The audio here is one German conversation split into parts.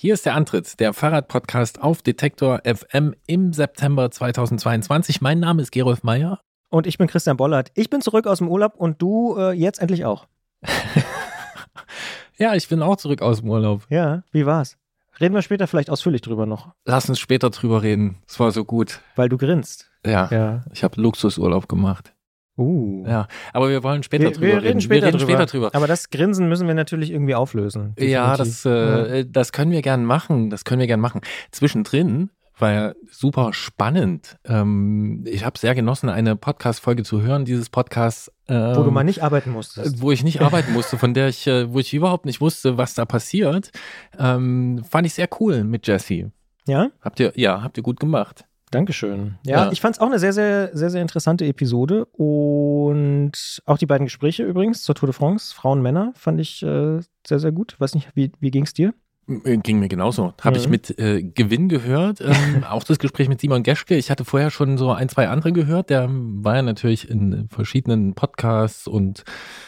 Hier ist der Antritt, der Fahrradpodcast auf Detektor FM im September 2022. Mein Name ist Gerolf Meyer. Und ich bin Christian Bollert. Ich bin zurück aus dem Urlaub und du jetzt endlich auch. Ja, ich bin auch zurück aus dem Urlaub. Ja, wie war's? Reden wir später vielleicht ausführlich drüber noch. Lass uns später drüber reden. Es war so gut. Weil du grinst. Ja. Ich habe Luxusurlaub gemacht. Ja, aber wir wollen später drüber reden. Wir reden später drüber. Aber das Grinsen müssen wir natürlich irgendwie auflösen. Definitiv. Ja, das können wir gern machen. Zwischendrin war ja super spannend. Ich habe sehr genossen, eine Podcast-Folge zu hören, dieses Podcast. Wo du mal nicht arbeiten musstest. Wo ich nicht arbeiten musste, wo ich überhaupt nicht wusste, was da passiert. Fand ich sehr cool mit Jesse. Ja? Habt ihr gut gemacht. Dankeschön. Ja. Ich fand es auch eine sehr, sehr, sehr, sehr interessante Episode und auch die beiden Gespräche übrigens zur Tour de France, Frauen, Männer, fand ich sehr, sehr gut. Weiß nicht, wie ging es dir? Ging mir genauso. Habe ich mit Gewinn gehört. Auch das Gespräch mit Simon Geschke. Ich hatte vorher schon so ein, zwei andere gehört. Der war ja natürlich in verschiedenen Podcasts und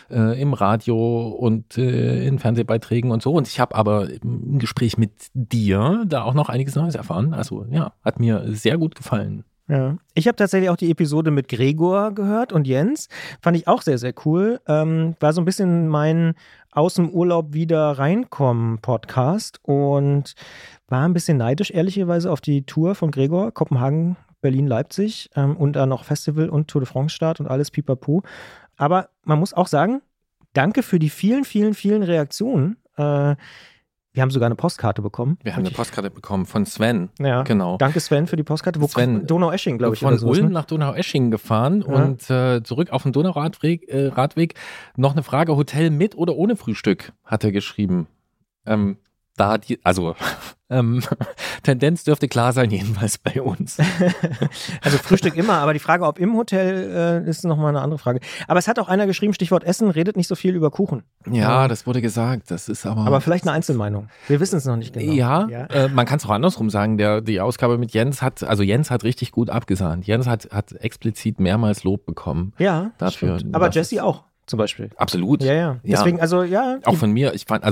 im Radio und in Fernsehbeiträgen und so. Und ich habe aber im Gespräch mit dir da auch noch einiges Neues erfahren. Also ja, hat mir sehr gut gefallen. Ja. Ich habe tatsächlich auch die Episode mit Gregor gehört und Jens. Fand ich auch sehr, sehr cool. War so ein bisschen mein Aus dem Urlaub wieder reinkommen Podcast und war ein bisschen neidisch, ehrlicherweise, auf die Tour von Gregor, Kopenhagen, Berlin, Leipzig und dann noch Festival und Tour de France Start und alles pipapo. Aber man muss auch sagen, danke für die vielen, vielen, vielen Reaktionen. Wir haben sogar eine Postkarte bekommen. Wir haben eine Postkarte bekommen von Sven. Ja, genau. Danke Sven für die Postkarte. Wo Sven, Donau-Eschingen, glaube ich. Von Ulm nach Donau-Eschingen gefahren und zurück auf den Donauradweg. Noch eine Frage, Hotel mit oder ohne Frühstück, hat er geschrieben. Tendenz dürfte klar sein, jedenfalls bei uns. Also Frühstück immer, aber die Frage, ob im Hotel, ist nochmal eine andere Frage. Aber es hat auch einer geschrieben, Stichwort Essen, redet nicht so viel über Kuchen. Ja, das wurde gesagt, das ist aber... Aber vielleicht eine Einzelmeinung, wir wissen es noch nicht genau. Ja. Man kann es auch andersrum sagen, die Ausgabe mit Jens hat richtig gut abgesahnt. Jens hat explizit mehrmals Lob bekommen. Ja, dafür. Stimmt. Aber Jesse auch. Zum Beispiel. Absolut. Ja. Deswegen, also, ja. Auch von mir, ich fand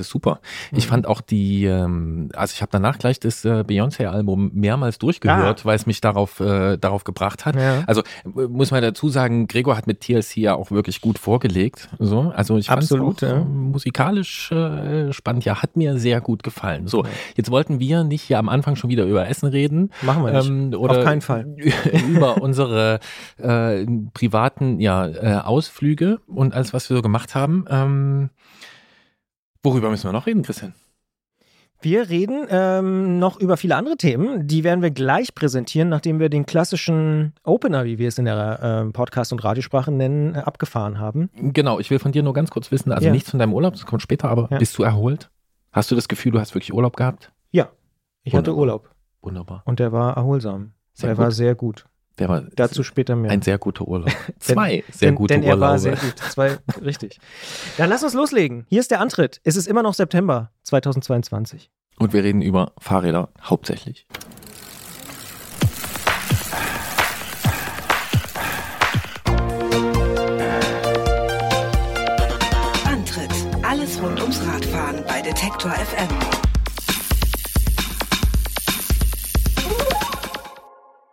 es super. Ich fand auch ich habe danach gleich das Beyoncé-Album mehrmals durchgehört, weil es mich darauf gebracht hat. Ja. Also, muss man dazu sagen, Gregor hat mit TLC ja auch wirklich gut vorgelegt. So. Also, ich fand es musikalisch spannend. Ja, hat mir sehr gut gefallen. So, jetzt wollten wir nicht hier am Anfang schon wieder über Essen reden. Machen wir nicht. Auf keinen Fall. Über unsere privaten Ausflüge und alles, was wir so gemacht haben. Worüber müssen wir noch reden, Christian? Wir reden noch über viele andere Themen. Die werden wir gleich präsentieren, nachdem wir den klassischen Opener, wie wir es in der Podcast- und Radiosprache nennen, abgefahren haben. Genau, ich will von dir nur ganz kurz wissen, also nichts von deinem Urlaub, das kommt später, aber bist du erholt? Hast du das Gefühl, du hast wirklich Urlaub gehabt? Ja, ich hatte Urlaub. Wunderbar. Und der war erholsam. War sehr gut. Dazu später mehr. Ein sehr guter Urlaub. Zwei sehr gute Urlaube. Denn er war sehr gut. Zwei, richtig. Dann lass uns loslegen. Hier ist der Antritt. Es ist immer noch September 2022. Und wir reden über Fahrräder hauptsächlich. Antritt. Alles rund ums Radfahren bei Detektor FM.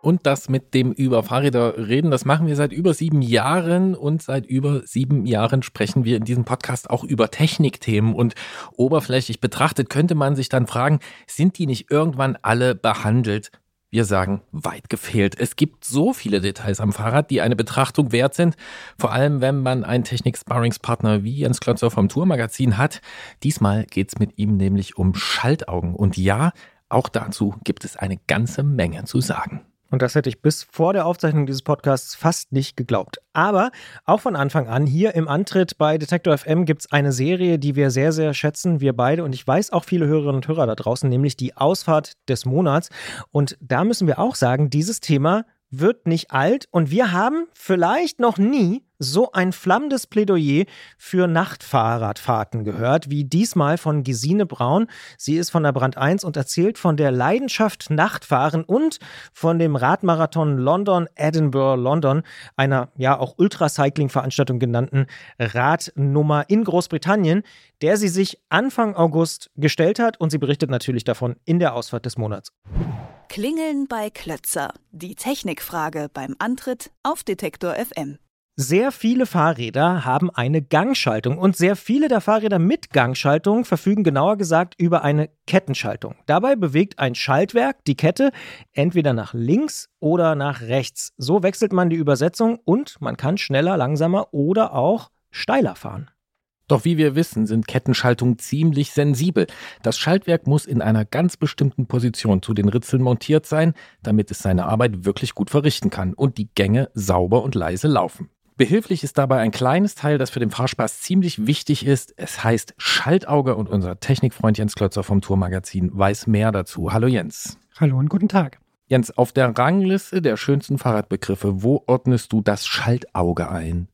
Und das mit dem über Fahrräder reden, das machen wir seit über 7 Jahren und seit über 7 Jahren sprechen wir in diesem Podcast auch über Technikthemen und oberflächlich betrachtet könnte man sich dann fragen, sind die nicht irgendwann alle behandelt? Wir sagen, weit gefehlt. Es gibt so viele Details am Fahrrad, die eine Betrachtung wert sind. Vor allem, wenn man einen Technik-Sparringspartner wie Jens Klötzer vom Tourmagazin hat. Diesmal geht's mit ihm nämlich um Schaltaugen. Und ja, auch dazu gibt es eine ganze Menge zu sagen. Und das hätte ich bis vor der Aufzeichnung dieses Podcasts fast nicht geglaubt. Aber auch von Anfang an hier im Antritt bei Detektor FM gibt es eine Serie, die wir sehr, sehr schätzen, wir beide. Und ich weiß auch viele Hörerinnen und Hörer da draußen, nämlich die Ausfahrt des Monats. Und da müssen wir auch sagen, dieses Thema wird nicht alt und wir haben vielleicht noch nie so ein flammendes Plädoyer für Nachtfahrradfahrten gehört, wie diesmal von Gesine Braun. Sie ist von der Brand 1 und erzählt von der Leidenschaft Nachtfahren und von dem Radmarathon London Edinburgh London, einer ja auch Ultracycling-Veranstaltung genannten Radnummer in Großbritannien, der sie sich Anfang August gestellt hat und sie berichtet natürlich davon in der Ausfahrt des Monats. Klingeln bei Klötzer. Die Technikfrage beim Antritt auf Detektor FM. Sehr viele Fahrräder haben eine Gangschaltung und sehr viele der Fahrräder mit Gangschaltung verfügen genauer gesagt über eine Kettenschaltung. Dabei bewegt ein Schaltwerk die Kette entweder nach links oder nach rechts. So wechselt man die Übersetzung und man kann schneller, langsamer oder auch steiler fahren. Doch wie wir wissen, sind Kettenschaltungen ziemlich sensibel. Das Schaltwerk muss in einer ganz bestimmten Position zu den Ritzeln montiert sein, damit es seine Arbeit wirklich gut verrichten kann und die Gänge sauber und leise laufen. Behilflich ist dabei ein kleines Teil, das für den Fahrspaß ziemlich wichtig ist. Es heißt Schaltauge und unser Technikfreund Jens Klötzer vom Tourmagazin weiß mehr dazu. Hallo Jens. Hallo und guten Tag. Jens, auf der Rangliste der schönsten Fahrradbegriffe, wo ordnest du das Schaltauge ein?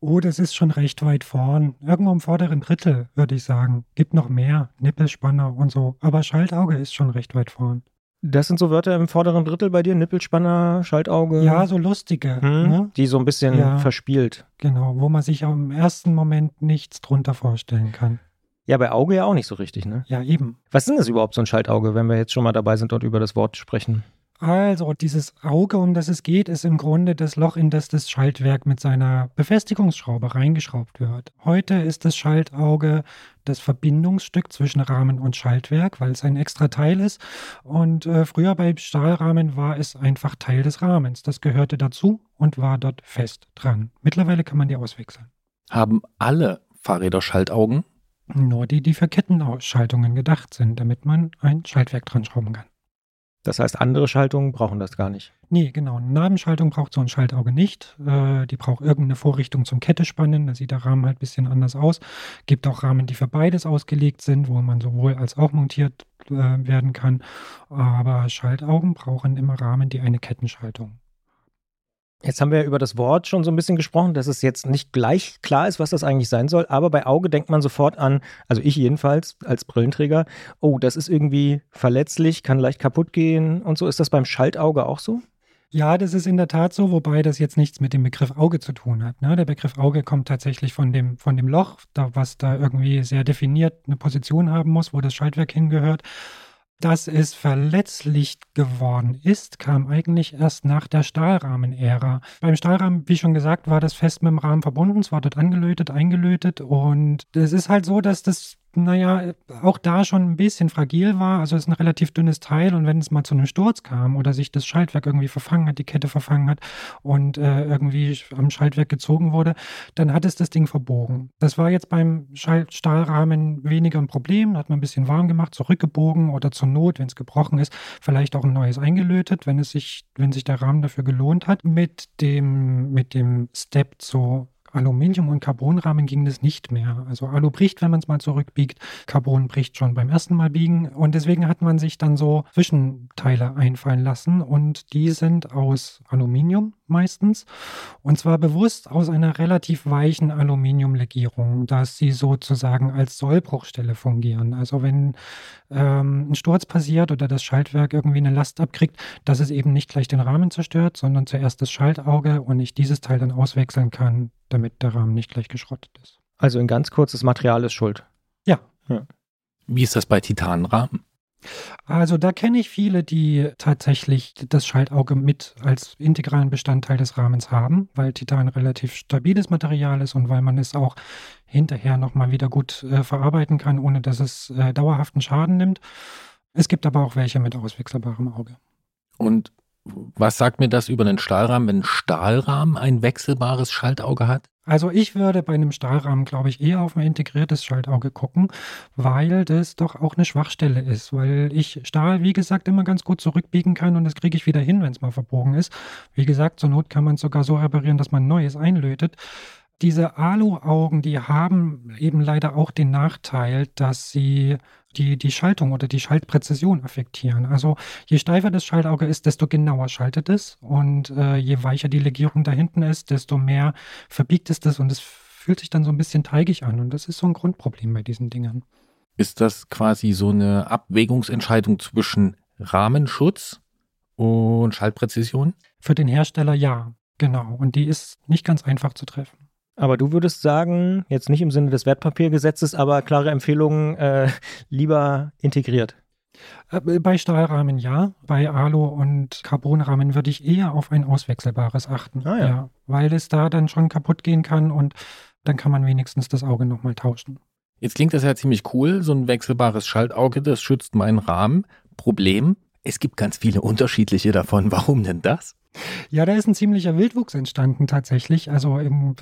Oh, das ist schon recht weit vorn. Irgendwo im vorderen Drittel, würde ich sagen. Gibt noch mehr, Nippelspanner und so. Aber Schaltauge ist schon recht weit vorn. Das sind so Wörter im vorderen Drittel bei dir? Nippelspanner, Schaltauge? Ja, so lustige. Ne? Die so ein bisschen verspielt. Genau, wo man sich im ersten Moment nichts drunter vorstellen kann. Ja, bei Auge ja auch nicht so richtig, ne? Ja, eben. Was ist denn das überhaupt, so ein Schaltauge, wenn wir jetzt schon mal dabei sind und über das Wort sprechen? Also, dieses Auge, um das es geht, ist im Grunde das Loch, in das das Schaltwerk mit seiner Befestigungsschraube reingeschraubt wird. Heute ist das Schaltauge das Verbindungsstück zwischen Rahmen und Schaltwerk, weil es ein extra Teil ist. Und früher bei Stahlrahmen war es einfach Teil des Rahmens. Das gehörte dazu und war dort fest dran. Mittlerweile kann man die auswechseln. Haben alle Fahrräder Schaltaugen? Nur die, die für Kettenschaltungen gedacht sind, damit man ein Schaltwerk dran schrauben kann. Das heißt, andere Schaltungen brauchen das gar nicht? Nee, genau. Eine Nabenschaltung braucht so ein Schaltauge nicht. Die braucht irgendeine Vorrichtung zum Kettespannen. Da sieht der Rahmen halt ein bisschen anders aus. Gibt auch Rahmen, die für beides ausgelegt sind, wo man sowohl als auch montiert werden kann. Aber Schaltaugen brauchen immer Rahmen, die eine Kettenschaltung. Jetzt haben wir ja über das Wort schon so ein bisschen gesprochen, dass es jetzt nicht gleich klar ist, was das eigentlich sein soll. Aber bei Auge denkt man sofort an, also ich jedenfalls als Brillenträger, oh, das ist irgendwie verletzlich, kann leicht kaputt gehen und so. Ist das beim Schaltauge auch so? Ja, das ist in der Tat so, wobei das jetzt nichts mit dem Begriff Auge zu tun hat. Ne? Der Begriff Auge kommt tatsächlich von dem Loch, was da irgendwie sehr definiert eine Position haben muss, wo das Schaltwerk hingehört. Dass es verletzlich geworden ist, kam eigentlich erst nach der Stahlrahmen-Ära. Beim Stahlrahmen, wie schon gesagt, war das fest mit dem Rahmen verbunden. Es war dort angelötet, eingelötet. Und es ist halt so, dass das, auch da schon ein bisschen fragil war. Also es ist ein relativ dünnes Teil. Und wenn es mal zu einem Sturz kam oder sich das Schaltwerk irgendwie verfangen hat, die Kette verfangen hat und irgendwie am Schaltwerk gezogen wurde, dann hat es das Ding verbogen. Das war jetzt beim Stahlrahmen weniger ein Problem. Da hat man ein bisschen warm gemacht, zurückgebogen oder zur Not, wenn es gebrochen ist, vielleicht auch ein neues eingelötet, wenn sich der Rahmen dafür gelohnt hat. Mit dem Step zu Aluminium- und Carbonrahmen ging das nicht mehr. Also Alu bricht, wenn man es mal zurückbiegt. Carbon bricht schon beim ersten Mal biegen. Und deswegen hat man sich dann so Zwischenteile einfallen lassen. Und die sind aus Aluminium meistens. Und zwar bewusst aus einer relativ weichen Aluminiumlegierung, dass sie sozusagen als Sollbruchstelle fungieren. Also wenn ein Sturz passiert oder das Schaltwerk irgendwie eine Last abkriegt, dass es eben nicht gleich den Rahmen zerstört, sondern zuerst das Schaltauge und ich dieses Teil dann auswechseln kann, damit der Rahmen nicht gleich geschrottet ist. Also ein ganz kurzes Material ist schuld. Ja. Wie ist das bei Titanrahmen? Also da kenne ich viele, die tatsächlich das Schaltauge mit als integralen Bestandteil des Rahmens haben, weil Titan relativ stabiles Material ist und weil man es auch hinterher nochmal wieder gut verarbeiten kann, ohne dass es dauerhaften Schaden nimmt. Es gibt aber auch welche mit auswechselbarem Auge. Und was sagt mir das über einen Stahlrahmen, wenn ein Stahlrahmen ein wechselbares Schaltauge hat? Also ich würde bei einem Stahlrahmen, glaube ich, eher auf ein integriertes Schaltauge gucken, weil das doch auch eine Schwachstelle ist, weil ich Stahl, wie gesagt, immer ganz gut zurückbiegen kann und das kriege ich wieder hin, wenn es mal verbogen ist. Wie gesagt, zur Not kann man es sogar so reparieren, dass man neues einlötet. Diese Aluaugen, die haben eben leider auch den Nachteil, dass sie die Schaltung oder die Schaltpräzision affektieren. Also je steifer das Schaltauge ist, desto genauer schaltet es. Und je weicher die Legierung da hinten ist, desto mehr verbiegt es das und es fühlt sich dann so ein bisschen teigig an. Und das ist so ein Grundproblem bei diesen Dingern. Ist das quasi so eine Abwägungsentscheidung zwischen Rahmenschutz und Schaltpräzision? Für den Hersteller ja, genau. Und die ist nicht ganz einfach zu treffen. Aber du würdest sagen, jetzt nicht im Sinne des Wertpapiergesetzes, aber klare Empfehlungen, lieber integriert? Bei Stahlrahmen ja, bei Alu- und Carbonrahmen würde ich eher auf ein auswechselbares achten. Ah, ja, weil es da dann schon kaputt gehen kann und dann kann man wenigstens das Auge nochmal tauschen. Jetzt klingt das ja ziemlich cool, so ein wechselbares Schaltauge, das schützt meinen Rahmen. Problem, es gibt ganz viele unterschiedliche davon. Warum denn das? Ja, da ist ein ziemlicher Wildwuchs entstanden tatsächlich. Also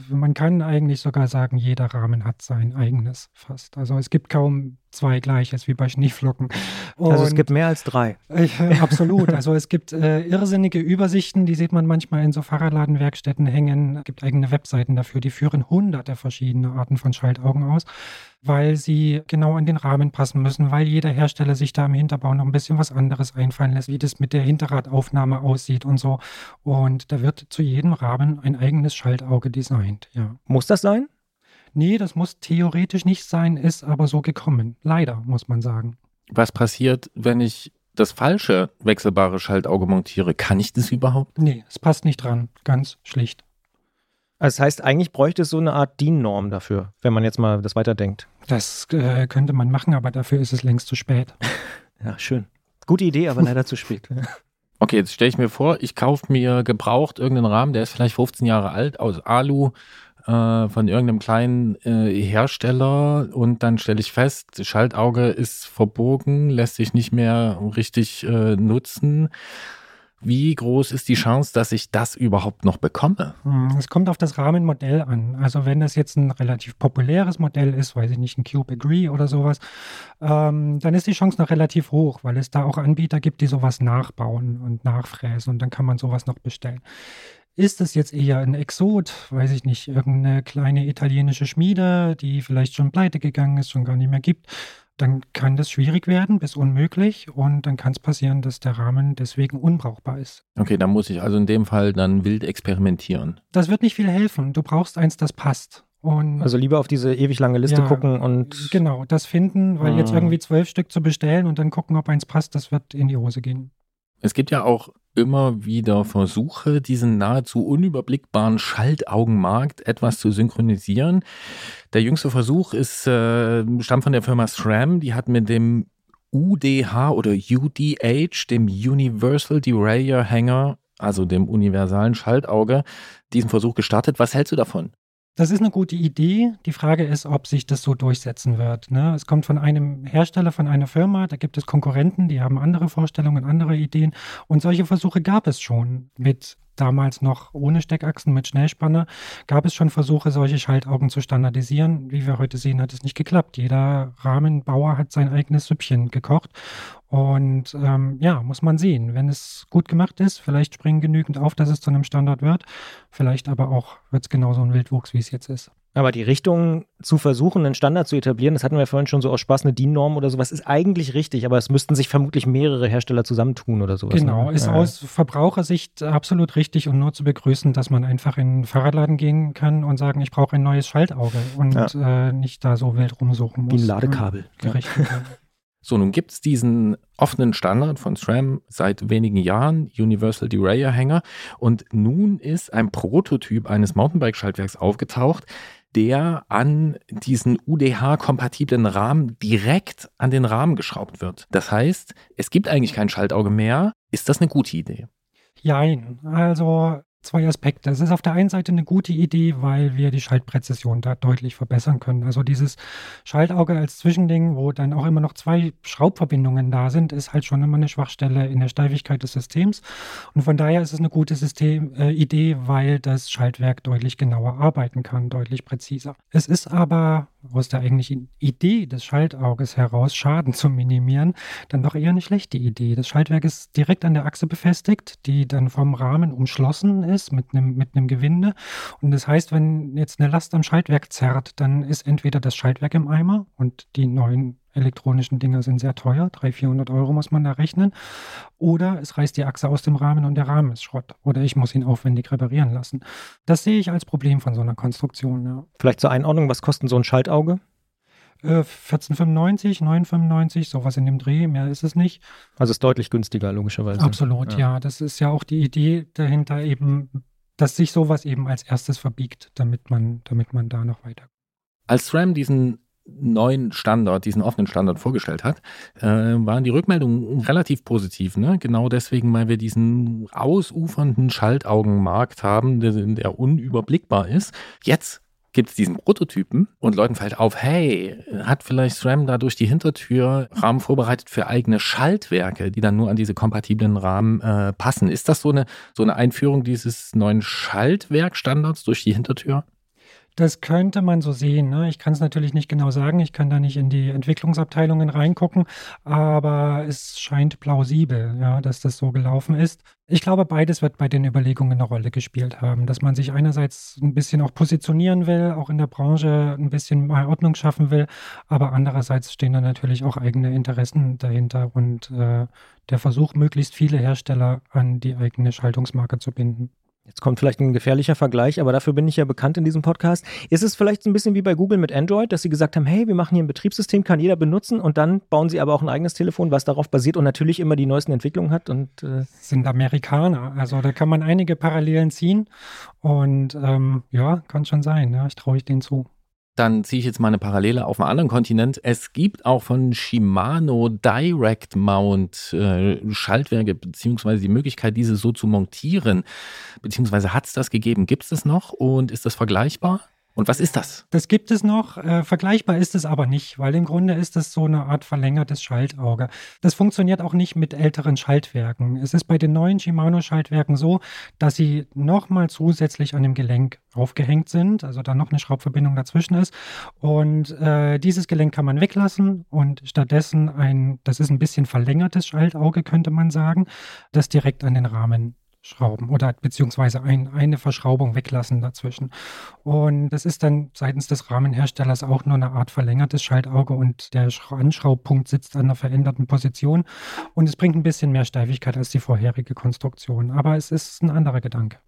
man kann eigentlich sogar sagen, jeder Rahmen hat sein eigenes fast. Also es gibt kaum zwei gleiches wie bei Schneeflocken. Und also es gibt mehr als drei. Absolut. Also es gibt irrsinnige Übersichten, die sieht man manchmal in so Fahrradladenwerkstätten hängen. Es gibt eigene Webseiten dafür, die führen hunderte verschiedene Arten von Schaltaugen aus, weil sie genau an den Rahmen passen müssen, weil jeder Hersteller sich da im Hinterbau noch ein bisschen was anderes einfallen lässt, wie das mit der Hinterradaufnahme aussieht und so. Und da wird zu jedem Rahmen ein eigenes Schaltauge designt, ja. Muss das sein? Nee, das muss theoretisch nicht sein, ist aber so gekommen. Leider, muss man sagen. Was passiert, wenn ich das falsche wechselbare Schaltauge montiere? Kann ich das überhaupt? Nee, es passt nicht dran, ganz schlicht. Also das heißt, eigentlich bräuchte es so eine Art DIN-Norm dafür, wenn man jetzt mal das weiterdenkt. Das könnte man machen, aber dafür ist es längst zu spät. Ja, schön. Gute Idee, aber leider zu spät. Okay, jetzt stelle ich mir vor, ich kaufe mir gebraucht irgendeinen Rahmen, der ist vielleicht 15 Jahre alt, aus Alu, von irgendeinem kleinen Hersteller und dann stelle ich fest, das Schaltauge ist verbogen, lässt sich nicht mehr richtig nutzen. Wie groß ist die Chance, dass ich das überhaupt noch bekomme? Es kommt auf das Rahmenmodell an. Also wenn das jetzt ein relativ populäres Modell ist, weiß ich nicht, ein Cube Agree oder sowas, dann ist die Chance noch relativ hoch, weil es da auch Anbieter gibt, die sowas nachbauen und nachfräsen und dann kann man sowas noch bestellen. Ist es jetzt eher ein Exot, weiß ich nicht, irgendeine kleine italienische Schmiede, die vielleicht schon pleite gegangen ist, schon gar nicht mehr gibt, dann kann das schwierig werden, bis unmöglich und dann kann es passieren, dass der Rahmen deswegen unbrauchbar ist. Okay, dann muss ich also in dem Fall dann wild experimentieren. Das wird nicht viel helfen. Du brauchst eins, das passt. Und also lieber auf diese ewig lange Liste gucken und... Genau, das finden, weil jetzt irgendwie 12 Stück zu bestellen und dann gucken, ob eins passt, das wird in die Hose gehen. Es gibt ja auch immer wieder Versuche, diesen nahezu unüberblickbaren Schaltaugenmarkt etwas zu synchronisieren. Der jüngste Versuch ist stammt von der Firma SRAM. Die hat mit dem UDH oder UDH, dem Universal Derailleur Hanger, also dem universalen Schaltauge, diesen Versuch gestartet. Was hältst du davon? Das ist eine gute Idee. Die Frage ist, ob sich das so durchsetzen wird. Ne? Es kommt von einem Hersteller, von einer Firma. Da gibt es Konkurrenten, die haben andere Vorstellungen, andere Ideen. Und solche Versuche gab es schon. Mit damals noch ohne Steckachsen, mit Schnellspanner gab es schon Versuche, solche Schaltaugen zu standardisieren. Wie wir heute sehen, hat es nicht geklappt. Jeder Rahmenbauer hat sein eigenes Süppchen gekocht. Und muss man sehen. Wenn es gut gemacht ist, vielleicht springen genügend auf, dass es zu einem Standard wird. Vielleicht aber auch wird es genauso ein Wildwuchs, wie es jetzt ist. Aber die Richtung zu versuchen, einen Standard zu etablieren, das hatten wir ja vorhin schon so aus Spaß, eine DIN-Norm oder sowas, ist eigentlich richtig, aber es müssten sich vermutlich mehrere Hersteller zusammentun oder sowas. Genau, ist aus Verbrauchersicht absolut richtig und nur zu begrüßen, dass man einfach in einen Fahrradladen gehen kann und sagen, ich brauche ein neues Schaltauge und nicht da so wild rumsuchen muss. Wie ein Ladekabel. Richtig. So, nun gibt es diesen offenen Standard von SRAM seit wenigen Jahren, Universal Derailleur Hanger. Und nun ist ein Prototyp eines Mountainbike-Schaltwerks aufgetaucht, der an diesen UDH-kompatiblen Rahmen direkt an den Rahmen geschraubt wird. Das heißt, es gibt eigentlich kein Schaltauge mehr. Ist das eine gute Idee? Nein, also... Zwei Aspekte. Es ist auf der einen Seite eine gute Idee, weil wir die Schaltpräzision da deutlich verbessern können. Also dieses Schaltauge als Zwischending, wo dann auch immer noch zwei Schraubverbindungen da sind, ist halt schon immer eine Schwachstelle in der Steifigkeit des Systems. Und von daher ist es eine gute Idee, weil das Schaltwerk deutlich genauer arbeiten kann, deutlich präziser. Es ist aber aus der eigentlichen Idee des Schaltauges heraus, Schaden zu minimieren, dann doch eher eine schlechte Idee. Das Schaltwerk ist direkt an der Achse befestigt, die dann vom Rahmen umschlossen ist. ist mit einem Gewinde. Und das heißt, wenn jetzt eine Last am Schaltwerk zerrt, dann ist entweder das Schaltwerk im Eimer und die neuen elektronischen Dinger sind sehr teuer, 300-400 Euro muss man da rechnen, oder es reißt die Achse aus dem Rahmen und der Rahmen ist Schrott oder ich muss ihn aufwendig reparieren lassen. Das sehe ich als Problem von so einer Konstruktion. Ja. Vielleicht zur Einordnung, was kostet so ein Schaltauge? 14,95, 9,95, sowas in dem Dreh, mehr ist es nicht. Also ist deutlich günstiger, logischerweise. Absolut, ja. Das ist ja auch die Idee dahinter eben, dass sich sowas eben als erstes verbiegt, damit man da noch weiterkommt. Als SRAM diesen neuen Standard, diesen offenen Standard vorgestellt hat, waren die Rückmeldungen relativ positiv. Ne? Genau deswegen, weil wir diesen ausufernden Schaltaugenmarkt haben, der unüberblickbar ist. Jetzt gibt es diesen Prototypen und Leuten fällt auf, hey, hat vielleicht SRAM da durch die Hintertür Rahmen vorbereitet für eigene Schaltwerke, die dann nur an diese kompatiblen Rahmen passen. Ist das so eine Einführung dieses neuen Schaltwerkstandards durch die Hintertür? Das könnte man so sehen. Ne? Ich kann es natürlich nicht genau sagen. Ich kann da nicht in die Entwicklungsabteilungen reingucken. Aber es scheint plausibel, ja, dass das so gelaufen ist. Ich glaube, beides wird bei den Überlegungen eine Rolle gespielt haben. Dass man sich einerseits ein bisschen auch positionieren will, auch in der Branche ein bisschen mal Ordnung schaffen will. Aber andererseits stehen da natürlich auch eigene Interessen dahinter. Und der Versuch, möglichst viele Hersteller an die eigene Schaltungsmarke zu binden. Jetzt kommt vielleicht ein gefährlicher Vergleich, aber dafür bin ich ja bekannt in diesem Podcast. Ist es vielleicht ein bisschen wie bei Google mit Android, dass sie gesagt haben, hey, wir machen hier ein Betriebssystem, kann jeder benutzen, und dann bauen sie aber auch ein eigenes Telefon, was darauf basiert und natürlich immer die neuesten Entwicklungen hat. Sind Amerikaner, also da kann man einige Parallelen ziehen und ja, kann schon sein, ja, ich traue ich denen zu. Dann ziehe ich jetzt mal eine Parallele auf einen anderen Kontinent. Es gibt auch von Shimano Direct Mount Schaltwerke, beziehungsweise die Möglichkeit, diese so zu montieren. Beziehungsweise hat es das gegeben? Gibt es das noch und ist das vergleichbar? Und was ist das? Das gibt es noch. Vergleichbar ist es aber nicht, weil im Grunde ist es so eine Art verlängertes Schaltauge. Das funktioniert auch nicht mit älteren Schaltwerken. Es ist bei den neuen Shimano-Schaltwerken so, dass sie nochmal zusätzlich an dem Gelenk aufgehängt sind, also da noch eine Schraubverbindung dazwischen ist. Und dieses Gelenk kann man weglassen und stattdessen das ist ein bisschen verlängertes Schaltauge, könnte man sagen, das direkt an den Rahmen schrauben oder beziehungsweise eine Verschraubung weglassen dazwischen. Und das ist dann seitens des Rahmenherstellers auch nur eine Art verlängertes Schaltauge und der Anschraubpunkt sitzt an einer veränderten Position und es bringt ein bisschen mehr Steifigkeit als die vorherige Konstruktion. Aber es ist ein anderer Gedanke.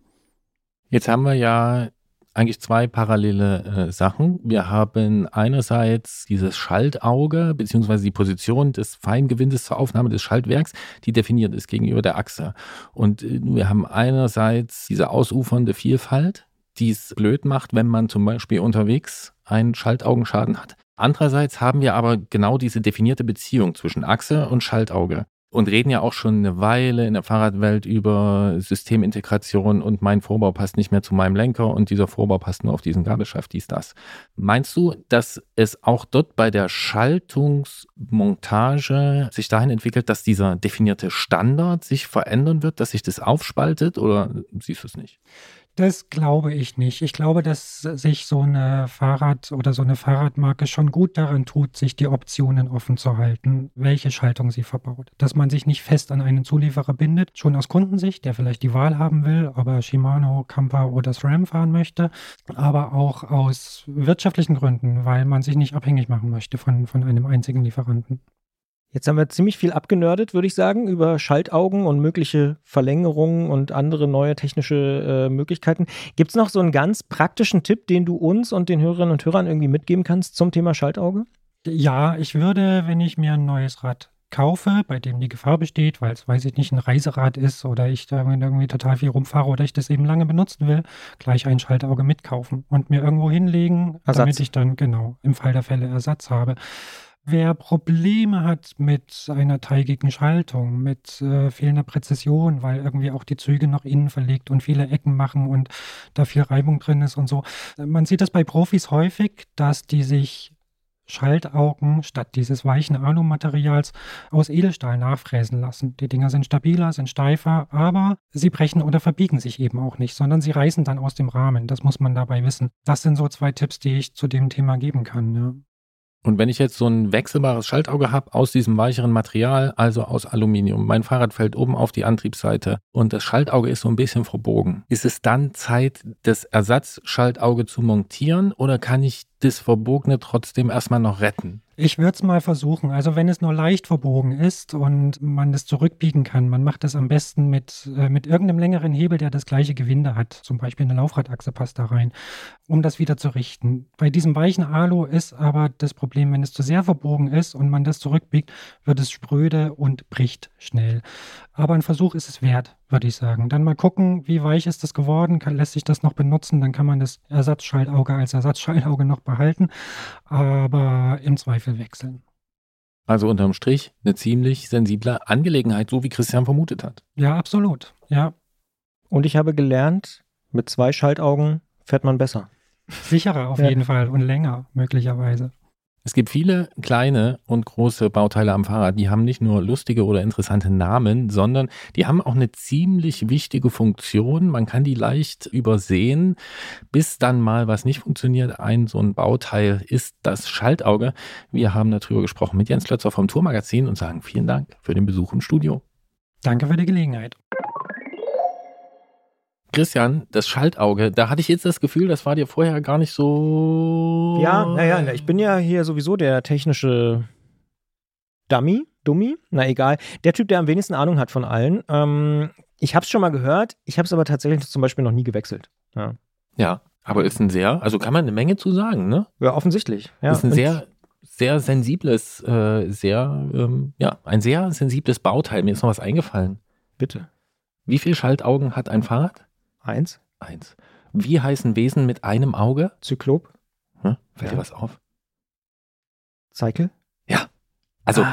Jetzt haben wir ja eigentlich zwei parallele Sachen. Wir haben einerseits dieses Schaltauge beziehungsweise die Position des Feingewindes zur Aufnahme des Schaltwerks, die definiert ist gegenüber der Achse. Und wir haben einerseits diese ausufernde Vielfalt, die es blöd macht, wenn man zum Beispiel unterwegs einen Schaltaugenschaden hat. Andererseits haben wir aber genau diese definierte Beziehung zwischen Achse und Schaltauge. Und reden ja auch schon eine Weile in der Fahrradwelt über Systemintegration und mein Vorbau passt nicht mehr zu meinem Lenker und dieser Vorbau passt nur auf diesen Gabelschaft, dies, das. Meinst du, dass es auch dort bei der Schaltungsmontage sich dahin entwickelt, dass dieser definierte Standard sich verändern wird, dass sich das aufspaltet, oder siehst du es nicht? Das glaube ich nicht. Ich glaube, dass sich so eine Fahrradmarke schon gut daran tut, sich die Optionen offen zu halten, welche Schaltung sie verbaut. Dass man sich nicht fest an einen Zulieferer bindet, schon aus Kundensicht, der vielleicht die Wahl haben will, ob er Shimano, Campa oder SRAM fahren möchte, aber auch aus wirtschaftlichen Gründen, weil man sich nicht abhängig machen möchte von einem einzigen Lieferanten. Jetzt haben wir ziemlich viel abgenördet, würde ich sagen, über Schaltaugen und mögliche Verlängerungen und andere neue technische Möglichkeiten. Gibt es noch so einen ganz praktischen Tipp, den du uns und den Hörerinnen und Hörern irgendwie mitgeben kannst zum Thema Schaltauge? Ja, ich würde, wenn ich mir ein neues Rad kaufe, bei dem die Gefahr besteht, weil es, weiß ich nicht, ein Reiserad ist oder ich da irgendwie total viel rumfahre oder ich das eben lange benutzen will, gleich ein Schaltauge mitkaufen und mir irgendwo hinlegen, Ersatz. Damit ich dann genau im Fall der Fälle Ersatz habe. Wer Probleme hat mit einer teigigen Schaltung, mit fehlender Präzision, weil irgendwie auch die Züge nach innen verlegt und viele Ecken machen und da viel Reibung drin ist und so. Man sieht das bei Profis häufig, dass die sich Schaltaugen statt dieses weichen Alu-Materials aus Edelstahl nachfräsen lassen. Die Dinger sind stabiler, sind steifer, aber sie brechen oder verbiegen sich eben auch nicht, sondern sie reißen dann aus dem Rahmen. Das muss man dabei wissen. Das sind so zwei Tipps, die ich zu dem Thema geben kann, ja. Und wenn ich jetzt so ein wechselbares Schaltauge habe aus diesem weicheren Material, also aus Aluminium, mein Fahrrad fällt oben auf die Antriebsseite und das Schaltauge ist so ein bisschen verbogen, ist es dann Zeit, das Ersatzschaltauge zu montieren oder kann ich das Verbogene trotzdem erstmal noch retten? Ich würde es mal versuchen. Also wenn es nur leicht verbogen ist und man das zurückbiegen kann, man macht das am besten mit irgendeinem längeren Hebel, der das gleiche Gewinde hat. Zum Beispiel eine Laufradachse passt da rein, um das wieder zu richten. Bei diesem weichen Alu ist aber das Problem, wenn es zu sehr verbogen ist und man das zurückbiegt, wird es spröde und bricht schnell. Aber ein Versuch ist es wert, würde ich sagen. Dann mal gucken, wie weich ist das geworden, lässt sich das noch benutzen, dann kann man das Ersatzschaltauge als Ersatzschaltauge noch behalten, aber im Zweifel wechseln. Also unterm Strich eine ziemlich sensible Angelegenheit, so wie Christian vermutet hat. Ja, absolut, ja. Und ich habe gelernt, mit 2 Schaltaugen fährt man besser. Sicherer auf jeden Fall und länger möglicherweise. Es gibt viele kleine und große Bauteile am Fahrrad, die haben nicht nur lustige oder interessante Namen, sondern die haben auch eine ziemlich wichtige Funktion. Man kann die leicht übersehen, bis dann mal was nicht funktioniert. Ein so ein Bauteil ist das Schaltauge. Wir haben darüber gesprochen mit Jens Klötzer vom Tourmagazin und sagen vielen Dank für den Besuch im Studio. Danke für die Gelegenheit. Christian, das Schaltauge, da hatte ich jetzt das Gefühl, das war dir vorher gar nicht so... Ja, naja, ich bin ja hier sowieso der technische Dummy, na egal. Der Typ, der am wenigsten Ahnung hat von allen. Ich habe es schon mal gehört, ich habe es aber tatsächlich zum Beispiel noch nie gewechselt. Ja, aber ist ein sehr, also kann man eine Menge zu sagen, ne? Ja, offensichtlich. Ja. Ist ein sehr sensibles, ein sehr sensibles Bauteil. Mir ist noch was eingefallen. Bitte. Wie viele Schaltaugen hat ein Fahrrad? 1. Wie heißen Wesen mit einem Auge? Zyklop. Fällt dir was auf? Cycle? Ja. Also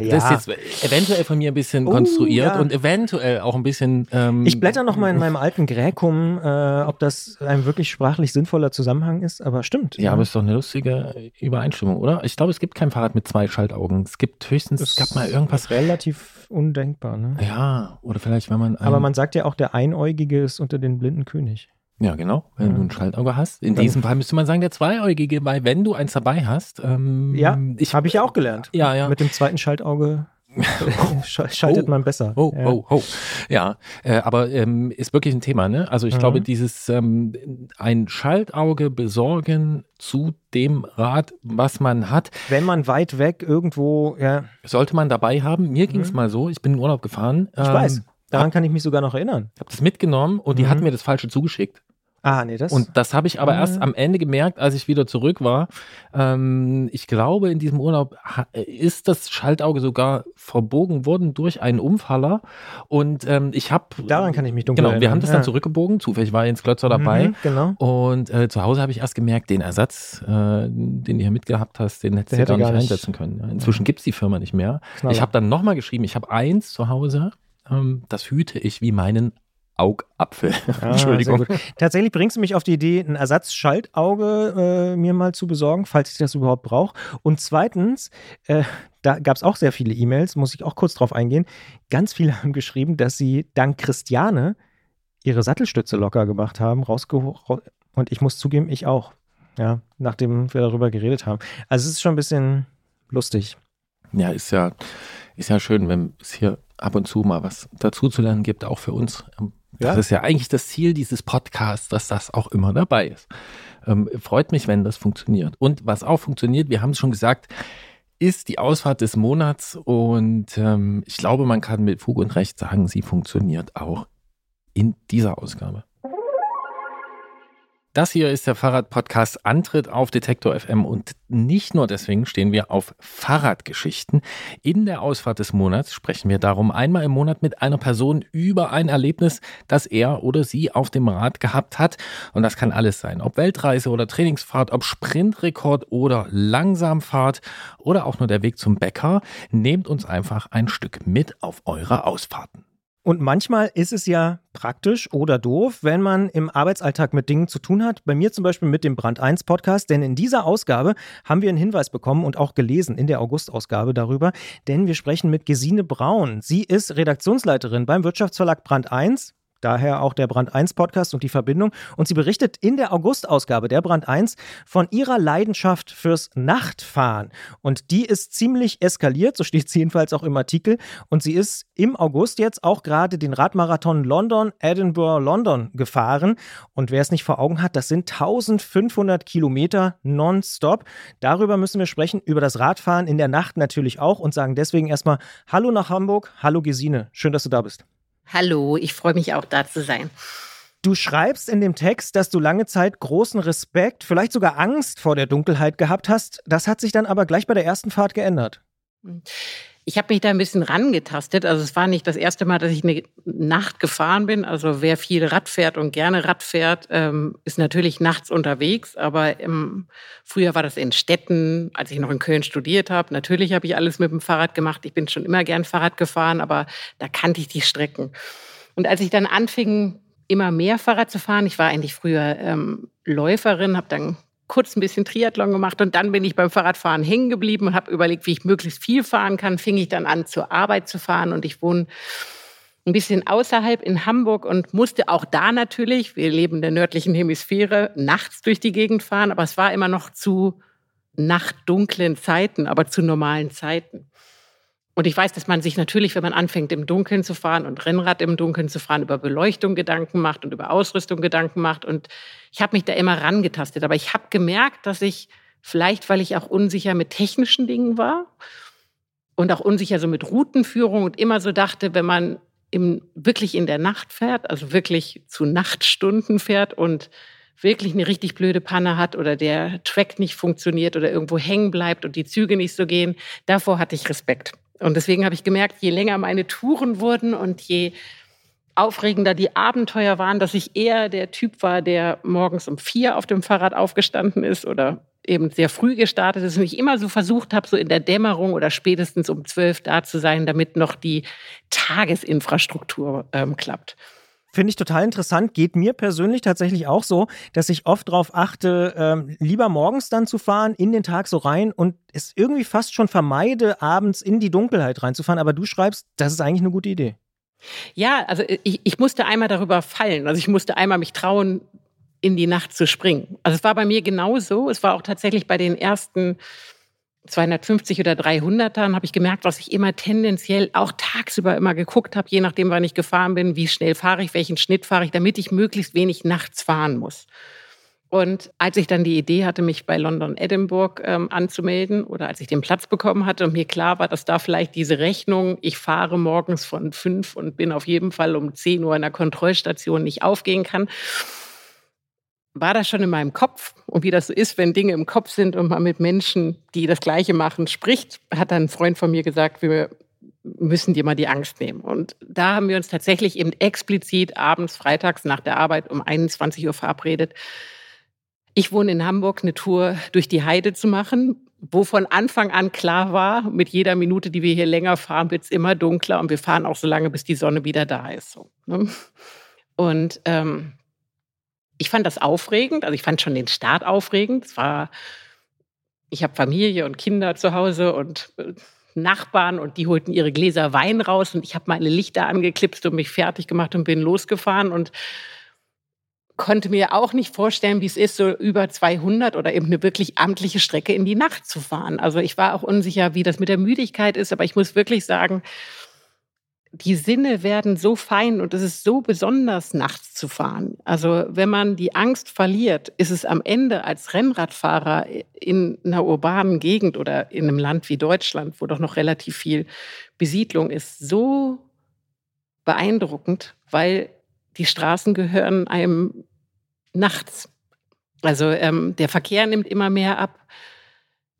das ist jetzt eventuell von mir ein bisschen konstruiert und eventuell auch ein bisschen... ich blätter nochmal in meinem alten Gräkum, ob das ein wirklich sprachlich sinnvoller Zusammenhang ist, aber stimmt. Ja, aber ist doch eine lustige Übereinstimmung, oder? Ich glaube, es gibt kein Fahrrad mit 2 Schaltaugen. Es gibt höchstens... Es gab mal irgendwas... Relativ undenkbar, ne? Ja, oder vielleicht, wenn man... Aber man sagt ja auch, der Einäugige ist unter den blinden König. Ja, genau, wenn du ein Schaltauge hast. In diesem Fall müsste man sagen, der Zweiäugige, weil wenn du eins dabei hast. Habe ich ja auch gelernt. Ja. Mit dem zweiten Schaltauge schaltet man besser. Ja, aber ist wirklich ein Thema, ne? Also ich glaube, dieses ein Schaltauge besorgen zu dem Rad, was man hat. Wenn man weit weg irgendwo, sollte man dabei haben. Mir ging es mal so, ich bin in Urlaub gefahren. Ich weiß, daran kann ich mich sogar noch erinnern. Ich habe das mitgenommen und die hatten mir das Falsche zugeschickt. Ah, nee, das. Und das habe ich aber erst am Ende gemerkt, als ich wieder zurück war. Ich glaube, in diesem Urlaub ist das Schaltauge sogar verbogen worden durch einen Umfaller. Und ich habe. Daran kann ich mich dunkel erinnern. Genau, wir haben das dann zurückgebogen. Zufällig war Jens Klötzer dabei. Genau. Und zu Hause habe ich erst gemerkt, den Ersatz, den du hier mitgehabt hast, den hättest du gar nicht einsetzen können. Ja, inzwischen gibt es die Firma nicht mehr. Knaller. Ich habe dann nochmal geschrieben, ich habe 1 zu Hause. Das hüte ich wie meinen Augapfel. Entschuldigung. Tatsächlich bringst du mich auf die Idee, ein Ersatzschaltauge mir mal zu besorgen, falls ich das überhaupt brauche. Und zweitens, da gab es auch sehr viele E-Mails, muss ich auch kurz drauf eingehen. Ganz viele haben geschrieben, dass sie dank Christiane ihre Sattelstütze locker gemacht haben, und ich muss zugeben, ich auch. Ja, nachdem wir darüber geredet haben. Also es ist schon ein bisschen lustig. Ja, ist ja schön, wenn es hier ab und zu mal was dazu zu lernen gibt, auch für uns. Das ist ja eigentlich das Ziel dieses Podcasts, dass das auch immer dabei ist. Freut mich, wenn das funktioniert. Und was auch funktioniert, wir haben es schon gesagt, ist die Ausfahrt des Monats. Und ich glaube, man kann mit Fug und Recht sagen, sie funktioniert auch in dieser Ausgabe. Das hier ist der Fahrrad-Podcast Antritt auf Detektor FM und nicht nur deswegen stehen wir auf Fahrradgeschichten. In der Ausfahrt des Monats sprechen wir darum, einmal im Monat mit einer Person über ein Erlebnis, das er oder sie auf dem Rad gehabt hat. Und das kann alles sein, ob Weltreise oder Trainingsfahrt, ob Sprintrekord oder Langsamfahrt oder auch nur der Weg zum Bäcker. Nehmt uns einfach ein Stück mit auf eure Ausfahrten. Und manchmal ist es ja praktisch oder doof, wenn man im Arbeitsalltag mit Dingen zu tun hat. Bei mir zum Beispiel mit dem Brand 1 Podcast, denn in dieser Ausgabe haben wir einen Hinweis bekommen und auch gelesen in der August-Ausgabe darüber, denn wir sprechen mit Gesine Braun. Sie ist Redaktionsleiterin beim Wirtschaftsverlag Brand 1. Daher auch der Brand 1 Podcast und die Verbindung. Und sie berichtet in der August-Ausgabe der Brand 1 von ihrer Leidenschaft fürs Nachtfahren. Und die ist ziemlich eskaliert, so steht sie jedenfalls auch im Artikel. Und sie ist im August jetzt auch gerade den Radmarathon London Edinburgh London gefahren. Und wer es nicht vor Augen hat, das sind 1500 Kilometer nonstop. Darüber müssen wir sprechen, über das Radfahren in der Nacht natürlich auch, und sagen deswegen erstmal Hallo nach Hamburg, hallo Gesine, schön, dass du da bist. Hallo, ich freue mich auch, da zu sein. Du schreibst in dem Text, dass du lange Zeit großen Respekt, vielleicht sogar Angst vor der Dunkelheit gehabt hast. Das hat sich dann aber gleich bei der ersten Fahrt geändert. Ich habe mich da ein bisschen rangetastet. Also es war nicht das erste Mal, dass ich eine Nacht gefahren bin. Also wer viel Rad fährt und gerne Rad fährt, ist natürlich nachts unterwegs. Aber früher war das in Städten, als ich noch in Köln studiert habe. Natürlich habe ich alles mit dem Fahrrad gemacht. Ich bin schon immer gern Fahrrad gefahren, aber da kannte ich die Strecken. Und als ich dann anfing, immer mehr Fahrrad zu fahren. Ich war eigentlich früher Läuferin, habe dann kurz ein bisschen Triathlon gemacht und dann bin ich beim Fahrradfahren hängen geblieben und habe überlegt, wie ich möglichst viel fahren kann. Fing ich dann an, zur Arbeit zu fahren, und ich wohne ein bisschen außerhalb in Hamburg und musste auch da natürlich, wir leben in der nördlichen Hemisphäre, nachts durch die Gegend fahren, aber es war immer noch zu nachtdunklen Zeiten, aber zu normalen Zeiten. Und ich weiß, dass man sich natürlich, wenn man anfängt, im Dunkeln zu fahren und Rennrad im Dunkeln zu fahren, über Beleuchtung Gedanken macht und über Ausrüstung Gedanken macht. Und ich habe mich da immer rangetastet. Aber ich habe gemerkt, dass ich vielleicht, weil ich auch unsicher mit technischen Dingen war und auch unsicher so mit Routenführung und immer so dachte, wenn man wirklich in der Nacht fährt, also wirklich zu Nachtstunden fährt und wirklich eine richtig blöde Panne hat oder der Track nicht funktioniert oder irgendwo hängen bleibt und die Züge nicht so gehen, davor hatte ich Respekt. Und deswegen habe ich gemerkt, je länger meine Touren wurden und je aufregender die Abenteuer waren, dass ich eher der Typ war, der morgens um 4 auf dem Fahrrad aufgestanden ist oder eben sehr früh gestartet ist und ich immer so versucht habe, so in der Dämmerung oder spätestens um 12 da zu sein, damit noch die Tagesinfrastruktur klappt. Finde ich total interessant, geht mir persönlich tatsächlich auch so, dass ich oft darauf achte, lieber morgens dann zu fahren, in den Tag so rein und es irgendwie fast schon vermeide, abends in die Dunkelheit reinzufahren. Aber du schreibst, das ist eigentlich eine gute Idee. Ja, also ich musste einmal darüber fallen. Also ich musste einmal mich trauen, in die Nacht zu springen. Also es war bei mir genauso. Es war auch tatsächlich bei den ersten 250 oder 300ern habe ich gemerkt, was ich immer tendenziell auch tagsüber immer geguckt habe, je nachdem, wann ich gefahren bin, wie schnell fahre ich, welchen Schnitt fahre ich, damit ich möglichst wenig nachts fahren muss. Und als ich dann die Idee hatte, mich bei London Edinburgh anzumelden oder als ich den Platz bekommen hatte und mir klar war, dass da vielleicht diese Rechnung, ich fahre morgens von 5 und bin auf jeden Fall um 10 Uhr in der Kontrollstation, nicht aufgehen kann, war das schon in meinem Kopf. Und wie das so ist, wenn Dinge im Kopf sind und man mit Menschen, die das Gleiche machen, spricht, hat dann ein Freund von mir gesagt, wir müssen dir mal die Angst nehmen. Und da haben wir uns tatsächlich eben explizit abends, freitags nach der Arbeit um 21 Uhr verabredet. Ich wohne in Hamburg, eine Tour durch die Heide zu machen, wo von Anfang an klar war, mit jeder Minute, die wir hier länger fahren, wird es immer dunkler und wir fahren auch so lange, bis die Sonne wieder da ist. So, ne? Und ich fand das aufregend, also ich fand schon den Start aufregend. Ich habe Familie und Kinder zu Hause und Nachbarn und die holten ihre Gläser Wein raus und ich habe meine Lichter angeklipst und mich fertig gemacht und bin losgefahren und konnte mir auch nicht vorstellen, wie es ist, so über 200 oder eben eine wirklich amtliche Strecke in die Nacht zu fahren. Also ich war auch unsicher, wie das mit der Müdigkeit ist, aber ich muss wirklich sagen, die Sinne werden so fein und es ist so besonders, nachts zu fahren. Also wenn man die Angst verliert, ist es am Ende als Rennradfahrer in einer urbanen Gegend oder in einem Land wie Deutschland, wo doch noch relativ viel Besiedlung ist, so beeindruckend, weil die Straßen gehören einem nachts. Also der Verkehr nimmt immer mehr ab.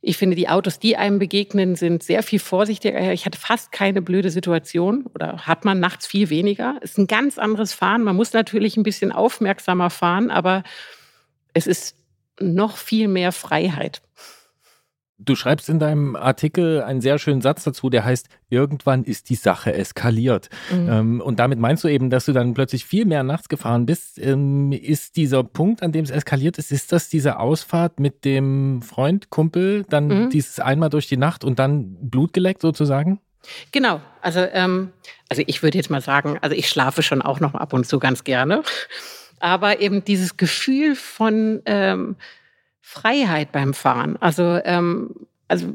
Ich finde, die Autos, die einem begegnen, sind sehr viel vorsichtiger. Ich hatte fast keine blöde Situation oder hat man nachts viel weniger. Es ist ein ganz anderes Fahren. Man muss natürlich ein bisschen aufmerksamer fahren, aber es ist noch viel mehr Freiheit. Du schreibst in deinem Artikel einen sehr schönen Satz dazu, der heißt, irgendwann ist die Sache eskaliert. Mhm. Und damit meinst du eben, dass du dann plötzlich viel mehr nachts gefahren bist. Ist dieser Punkt, an dem es eskaliert ist das diese Ausfahrt mit dem Freund, Kumpel, dann dieses einmal durch die Nacht und dann Blut geleckt sozusagen? Genau, also ich würde jetzt mal sagen, also ich schlafe schon auch noch ab und zu ganz gerne, aber eben dieses Gefühl von Freiheit beim Fahren, also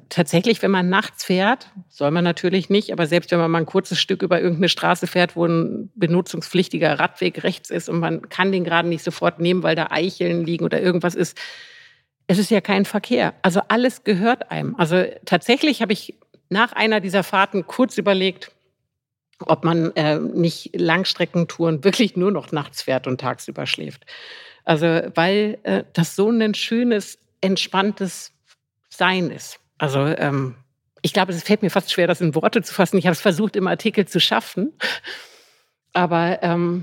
tatsächlich, wenn man nachts fährt, soll man natürlich nicht, aber selbst wenn man mal ein kurzes Stück über irgendeine Straße fährt, wo ein benutzungspflichtiger Radweg rechts ist und man kann den gerade nicht sofort nehmen, weil da Eicheln liegen oder irgendwas ist, es ist ja kein Verkehr. Also alles gehört einem. Also tatsächlich habe ich nach einer dieser Fahrten kurz überlegt, ob man nicht Langstreckentouren wirklich nur noch nachts fährt und tagsüber schläft. Also weil das so ein schönes, entspanntes Sein ist. Also ich glaube, es fällt mir fast schwer, das in Worte zu fassen. Ich habe es versucht, im Artikel zu schaffen. Aber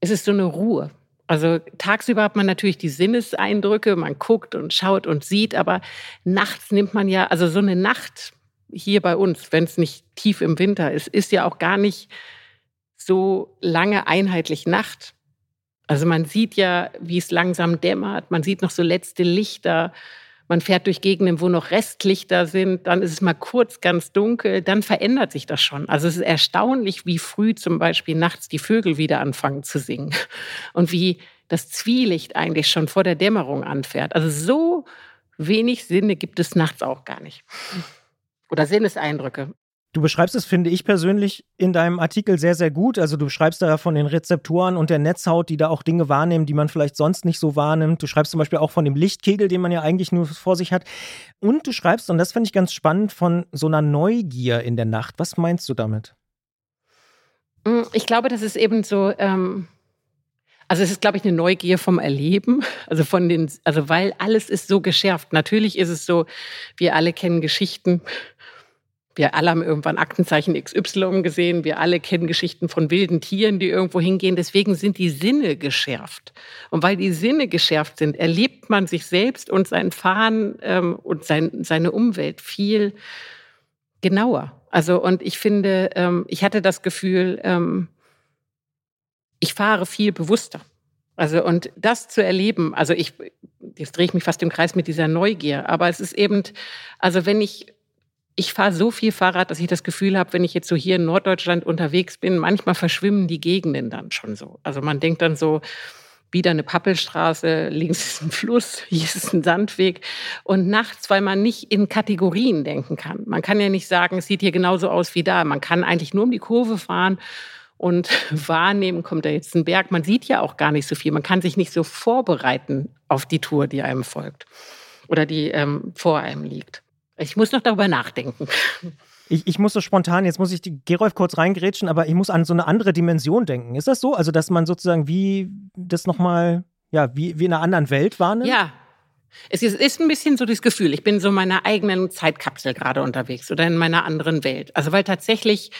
es ist so eine Ruhe. Also tagsüber hat man natürlich die Sinneseindrücke, man guckt und schaut und sieht, aber nachts nimmt man ja, also so eine Nacht hier bei uns, wenn es nicht tief im Winter ist, ist ja auch gar nicht so lange einheitlich Nacht. Also man sieht ja, wie es langsam dämmert, man sieht noch so letzte Lichter. Man fährt durch Gegenden, wo noch Restlichter sind, dann ist es mal kurz ganz dunkel, dann verändert sich das schon. Also es ist erstaunlich, wie früh zum Beispiel nachts die Vögel wieder anfangen zu singen und wie das Zwielicht eigentlich schon vor der Dämmerung anfährt. Also so wenig Sinne gibt es nachts auch gar nicht. Oder Sinneseindrücke. Du beschreibst es, finde ich persönlich, in deinem Artikel sehr, sehr gut. Also du beschreibst da von den Rezeptoren und der Netzhaut, die da auch Dinge wahrnehmen, die man vielleicht sonst nicht so wahrnimmt. Du schreibst zum Beispiel auch von dem Lichtkegel, den man ja eigentlich nur vor sich hat. Und du schreibst, und das finde ich ganz spannend, von so einer Neugier in der Nacht. Was meinst du damit? Ich glaube, das ist eben so, also es ist, glaube ich, eine Neugier vom Erleben, also weil alles ist so geschärft. Natürlich ist es so, wir alle kennen Geschichten. Wir alle haben irgendwann Aktenzeichen XY gesehen. Wir alle kennen Geschichten von wilden Tieren, die irgendwo hingehen. Deswegen sind die Sinne geschärft. Und weil die Sinne geschärft sind, erlebt man sich selbst und sein Fahren und seine Umwelt viel genauer. Also, und ich finde, ich hatte das Gefühl, ich fahre viel bewusster. Also, und das zu erleben, also jetzt drehe ich mich fast im Kreis mit dieser Neugier, aber es ist eben, also wenn ich fahre so viel Fahrrad, dass ich das Gefühl habe, wenn ich jetzt so hier in Norddeutschland unterwegs bin, manchmal verschwimmen die Gegenden dann schon so. Also man denkt dann so, wieder eine Pappelstraße, links ist ein Fluss, hier ist ein Sandweg. Und nachts, weil man nicht in Kategorien denken kann. Man kann ja nicht sagen, es sieht hier genauso aus wie da. Man kann eigentlich nur um die Kurve fahren und wahrnehmen, kommt da jetzt ein Berg. Man sieht ja auch gar nicht so viel. Man kann sich nicht so vorbereiten auf die Tour, die einem folgt oder die vor einem liegt. Ich muss noch darüber nachdenken. Ich muss so spontan, jetzt muss ich die Gerolf kurz reingrätschen, aber ich muss an so eine andere Dimension denken. Ist das so? Also, dass man sozusagen wie das nochmal, ja, wie in einer anderen Welt wahrnimmt? Ja, es ist ein bisschen so das Gefühl, ich bin so in meiner eigenen Zeitkapsel gerade unterwegs oder in meiner anderen Welt. Also, weil tatsächlich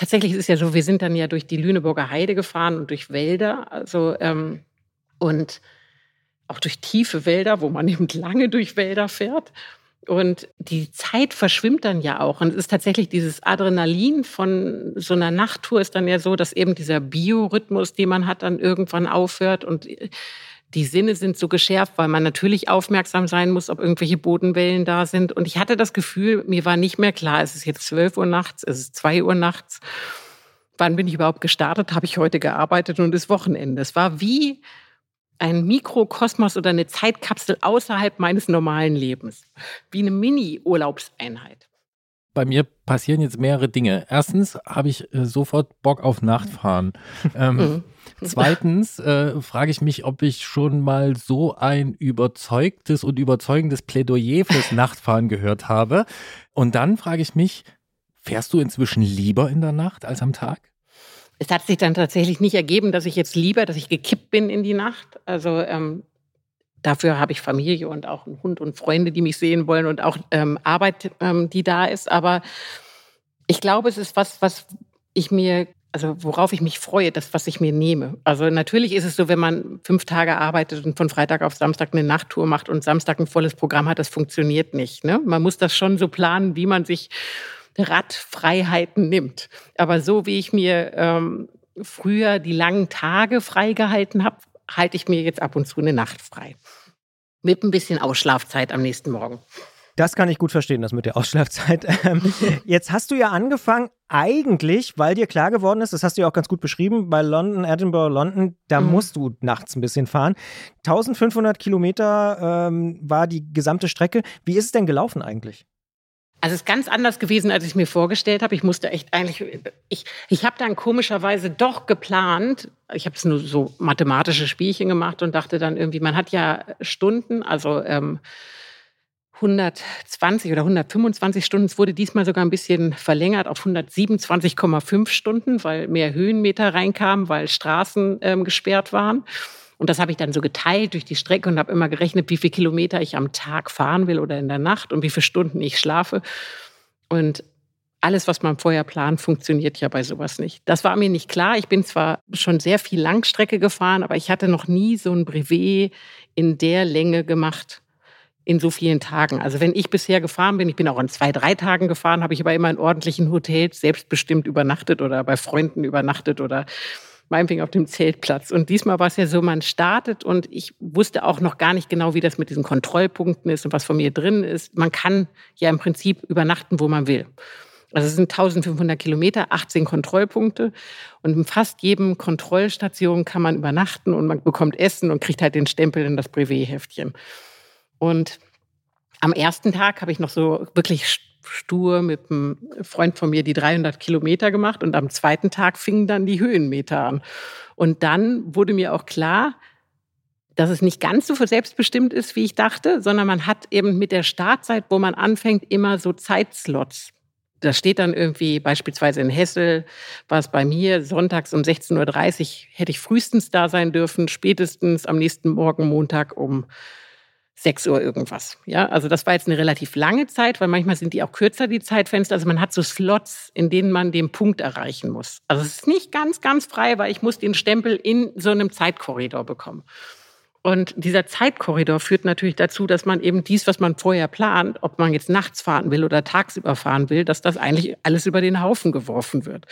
ist es ja so, wir sind dann ja durch die Lüneburger Heide gefahren und durch Wälder, also und auch durch tiefe Wälder, wo man eben lange durch Wälder fährt. Und die Zeit verschwimmt dann ja auch. Und es ist tatsächlich dieses Adrenalin von so einer Nachttour ist dann ja so, dass eben dieser Biorhythmus, den man hat, dann irgendwann aufhört. Und die Sinne sind so geschärft, weil man natürlich aufmerksam sein muss, ob irgendwelche Bodenwellen da sind. Und ich hatte das Gefühl, mir war nicht mehr klar, es ist jetzt 12 Uhr nachts, es ist 2 Uhr nachts. Wann bin ich überhaupt gestartet? Habe ich heute gearbeitet und ist Wochenende? Es war wie ein Mikrokosmos oder eine Zeitkapsel außerhalb meines normalen Lebens. Wie eine Mini-Urlaubseinheit. Bei mir passieren jetzt mehrere Dinge. Erstens habe ich sofort Bock auf Nachtfahren. Zweitens frage ich mich, ob ich schon mal so ein überzeugtes und überzeugendes Plädoyer fürs Nachtfahren gehört habe. Und dann frage ich mich, fährst du inzwischen lieber in der Nacht als am Tag? Es hat sich dann tatsächlich nicht ergeben, dass ich gekippt bin in die Nacht. Also dafür habe ich Familie und auch einen Hund und Freunde, die mich sehen wollen und auch Arbeit, die da ist. Aber ich glaube, es ist worauf ich mich freue, das, was ich mir nehme. Also natürlich ist es so, wenn man 5 Tage arbeitet und von Freitag auf Samstag eine Nachttour macht und Samstag ein volles Programm hat, das funktioniert nicht. Ne? Man muss das schon so planen, wie man sich Radfreiheiten nimmt. Aber so wie ich mir früher die langen Tage freigehalten habe, halte ich mir jetzt ab und zu eine Nacht frei. Mit ein bisschen Ausschlafzeit am nächsten Morgen. Das kann ich gut verstehen, das mit der Ausschlafzeit. Jetzt hast du ja angefangen, eigentlich, weil dir klar geworden ist, das hast du ja auch ganz gut beschrieben, bei London, Edinburgh, London, da musst du nachts ein bisschen fahren. 1500 Kilometer war die gesamte Strecke. Wie ist es denn gelaufen eigentlich? Also es ist ganz anders gewesen, als ich mir vorgestellt habe. Ich musste echt eigentlich, ich habe dann komischerweise doch geplant, ich habe es nur so mathematische Spielchen gemacht und dachte dann irgendwie, man hat ja Stunden, also 120 oder 125 Stunden. Es wurde diesmal sogar ein bisschen verlängert auf 127,5 Stunden, weil mehr Höhenmeter reinkamen, weil Straßen gesperrt waren. Und das habe ich dann so geteilt durch die Strecke und habe immer gerechnet, wie viele Kilometer ich am Tag fahren will oder in der Nacht und wie viele Stunden ich schlafe. Und alles, was man vorher plant, funktioniert ja bei sowas nicht. Das war mir nicht klar. Ich bin zwar schon sehr viel Langstrecke gefahren, aber ich hatte noch nie so ein Brevet in der Länge gemacht, in so vielen Tagen. Also wenn ich bisher gefahren bin, ich bin auch an 2-3 Tagen gefahren, habe ich aber immer in ordentlichen Hotels selbstbestimmt übernachtet oder bei Freunden übernachtet oder meinetwegen auf dem Zeltplatz. Und diesmal war es ja so, man startet und ich wusste auch noch gar nicht genau, wie das mit diesen Kontrollpunkten ist und was von mir drin ist. Man kann ja im Prinzip übernachten, wo man will. Also es sind 1500 Kilometer, 18 Kontrollpunkte und in fast jedem Kontrollstation kann man übernachten und man bekommt Essen und kriegt halt den Stempel in das Brevet-Heftchen. Und am ersten Tag habe ich noch so wirklich stur mit einem Freund von mir die 300 Kilometer gemacht und am zweiten Tag fingen dann die Höhenmeter an. Und dann wurde mir auch klar, dass es nicht ganz so selbstbestimmt ist, wie ich dachte, sondern man hat eben mit der Startzeit, wo man anfängt, immer so Zeitslots. Da steht dann irgendwie beispielsweise in Hessel, war es bei mir, sonntags um 16.30 Uhr hätte ich frühestens da sein dürfen, spätestens am nächsten Morgen Montag um 6 Uhr irgendwas. Ja, also das war jetzt eine relativ lange Zeit, weil manchmal sind die auch kürzer, die Zeitfenster. Also man hat so Slots, in denen man den Punkt erreichen muss. Also es ist nicht ganz frei, weil ich muss den Stempel in so einem Zeitkorridor bekommen. Und dieser Zeitkorridor führt natürlich dazu, dass man eben dies, was man vorher plant, ob man jetzt nachts fahren will oder tagsüber fahren will, dass das eigentlich alles über den Haufen geworfen wird.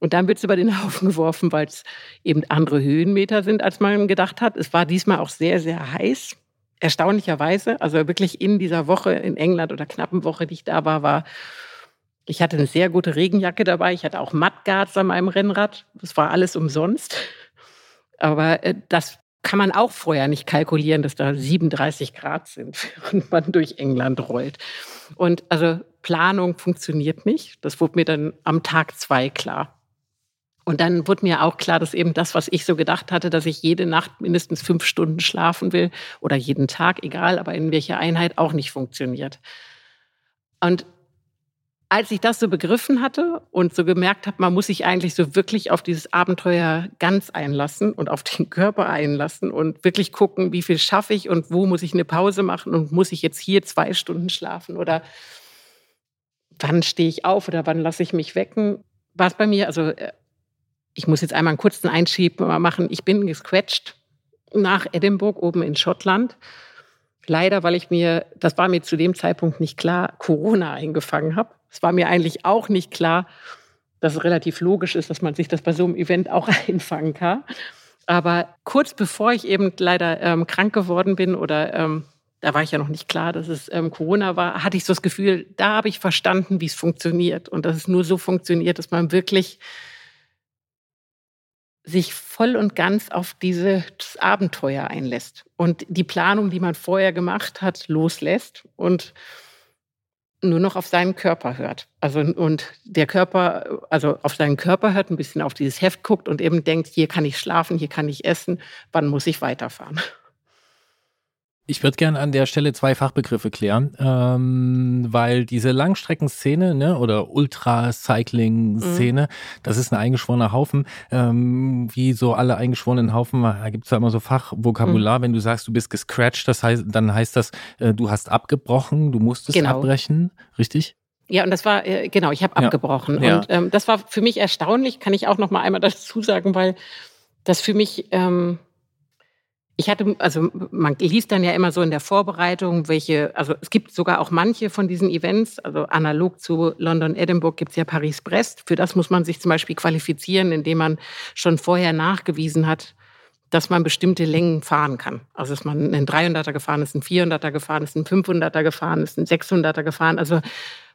Und dann wird es über den Haufen geworfen, weil es eben andere Höhenmeter sind, als man gedacht hat. Es war diesmal auch sehr, sehr heiß. Erstaunlicherweise, also wirklich in dieser Woche in England oder knappen Woche, die ich da war, ich hatte eine sehr gute Regenjacke dabei. Ich hatte auch Mudguards an meinem Rennrad. Das war alles umsonst. Aber das kann man auch vorher nicht kalkulieren, dass da 37 Grad sind, während man durch England rollt. Und also Planung funktioniert nicht. Das wurde mir dann am Tag 2 klar. Und dann wurde mir auch klar, dass eben das, was ich so gedacht hatte, dass ich jede Nacht mindestens 5 Stunden schlafen will oder jeden Tag, egal, aber in welcher Einheit, auch nicht funktioniert. Und als ich das so begriffen hatte und so gemerkt habe, man muss sich eigentlich so wirklich auf dieses Abenteuer ganz einlassen und auf den Körper einlassen und wirklich gucken, wie viel schaffe ich und wo muss ich eine Pause machen und muss ich jetzt hier 2 Stunden schlafen oder wann stehe ich auf oder wann lasse ich mich wecken, war es bei mir, also ich muss jetzt einmal einen kurzen Einschieb machen. Ich bin gesquetscht nach Edinburgh, oben in Schottland. Leider, weil ich mir, das war mir zu dem Zeitpunkt nicht klar, Corona eingefangen habe. Es war mir eigentlich auch nicht klar, dass es relativ logisch ist, dass man sich das bei so einem Event auch einfangen kann. Aber kurz bevor ich eben leider krank geworden bin oder da war ich ja noch nicht klar, dass es Corona war, hatte ich so das Gefühl, da habe ich verstanden, wie es funktioniert. Und dass es nur so funktioniert, dass man wirklich sich voll und ganz auf dieses Abenteuer einlässt und die Planung, die man vorher gemacht hat, loslässt und nur noch auf seinen Körper hört. Also und der Körper, also auf seinen Körper hört, ein bisschen auf dieses Heft guckt und eben denkt, hier kann ich schlafen, hier kann ich essen, wann muss ich weiterfahren? Ich würde gerne an der Stelle 2 Fachbegriffe klären, weil diese Langstreckenszene, ne, oder Ultra-Cycling-Szene, das ist ein eingeschworener Haufen. Wie so alle eingeschworenen Haufen, da gibt es ja immer so Fachvokabular. Wenn du sagst, du bist gescratcht, das heißt, dann heißt das, du hast abgebrochen, du musstest abbrechen, richtig? Ja, und das war, genau, ich habe abgebrochen. Ja. Und das war für mich erstaunlich, kann ich auch noch mal einmal dazu sagen, weil das für mich... Ich hatte, also man liest dann ja immer so in der Vorbereitung, welche, also es gibt sogar auch manche von diesen Events, also analog zu London, Edinburgh gibt es ja Paris-Brest. Für das muss man sich zum Beispiel qualifizieren, indem man schon vorher nachgewiesen hat, dass man bestimmte Längen fahren kann. Also dass man einen 300er gefahren ist, einen 400er gefahren ist, einen 500er gefahren ist, einen 600er gefahren. Also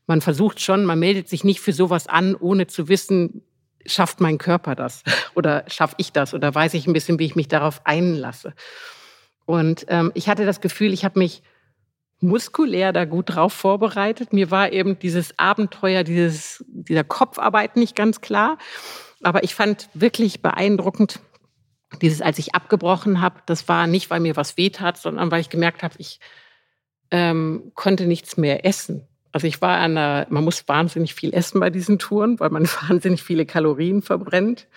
man versucht schon, man meldet sich nicht für sowas an, ohne zu wissen, schafft mein Körper das oder schaffe ich das oder weiß ich ein bisschen, wie ich mich darauf einlasse. Und ich hatte das Gefühl, ich habe mich muskulär da gut drauf vorbereitet. Mir war eben dieses Abenteuer, dieser Kopfarbeit nicht ganz klar. Aber ich fand wirklich beeindruckend, als ich abgebrochen habe, das war nicht, weil mir was wehtat, sondern weil ich gemerkt habe, ich konnte nichts mehr essen. Also ich war man muss wahnsinnig viel essen bei diesen Touren, weil man wahnsinnig viele Kalorien verbrennt.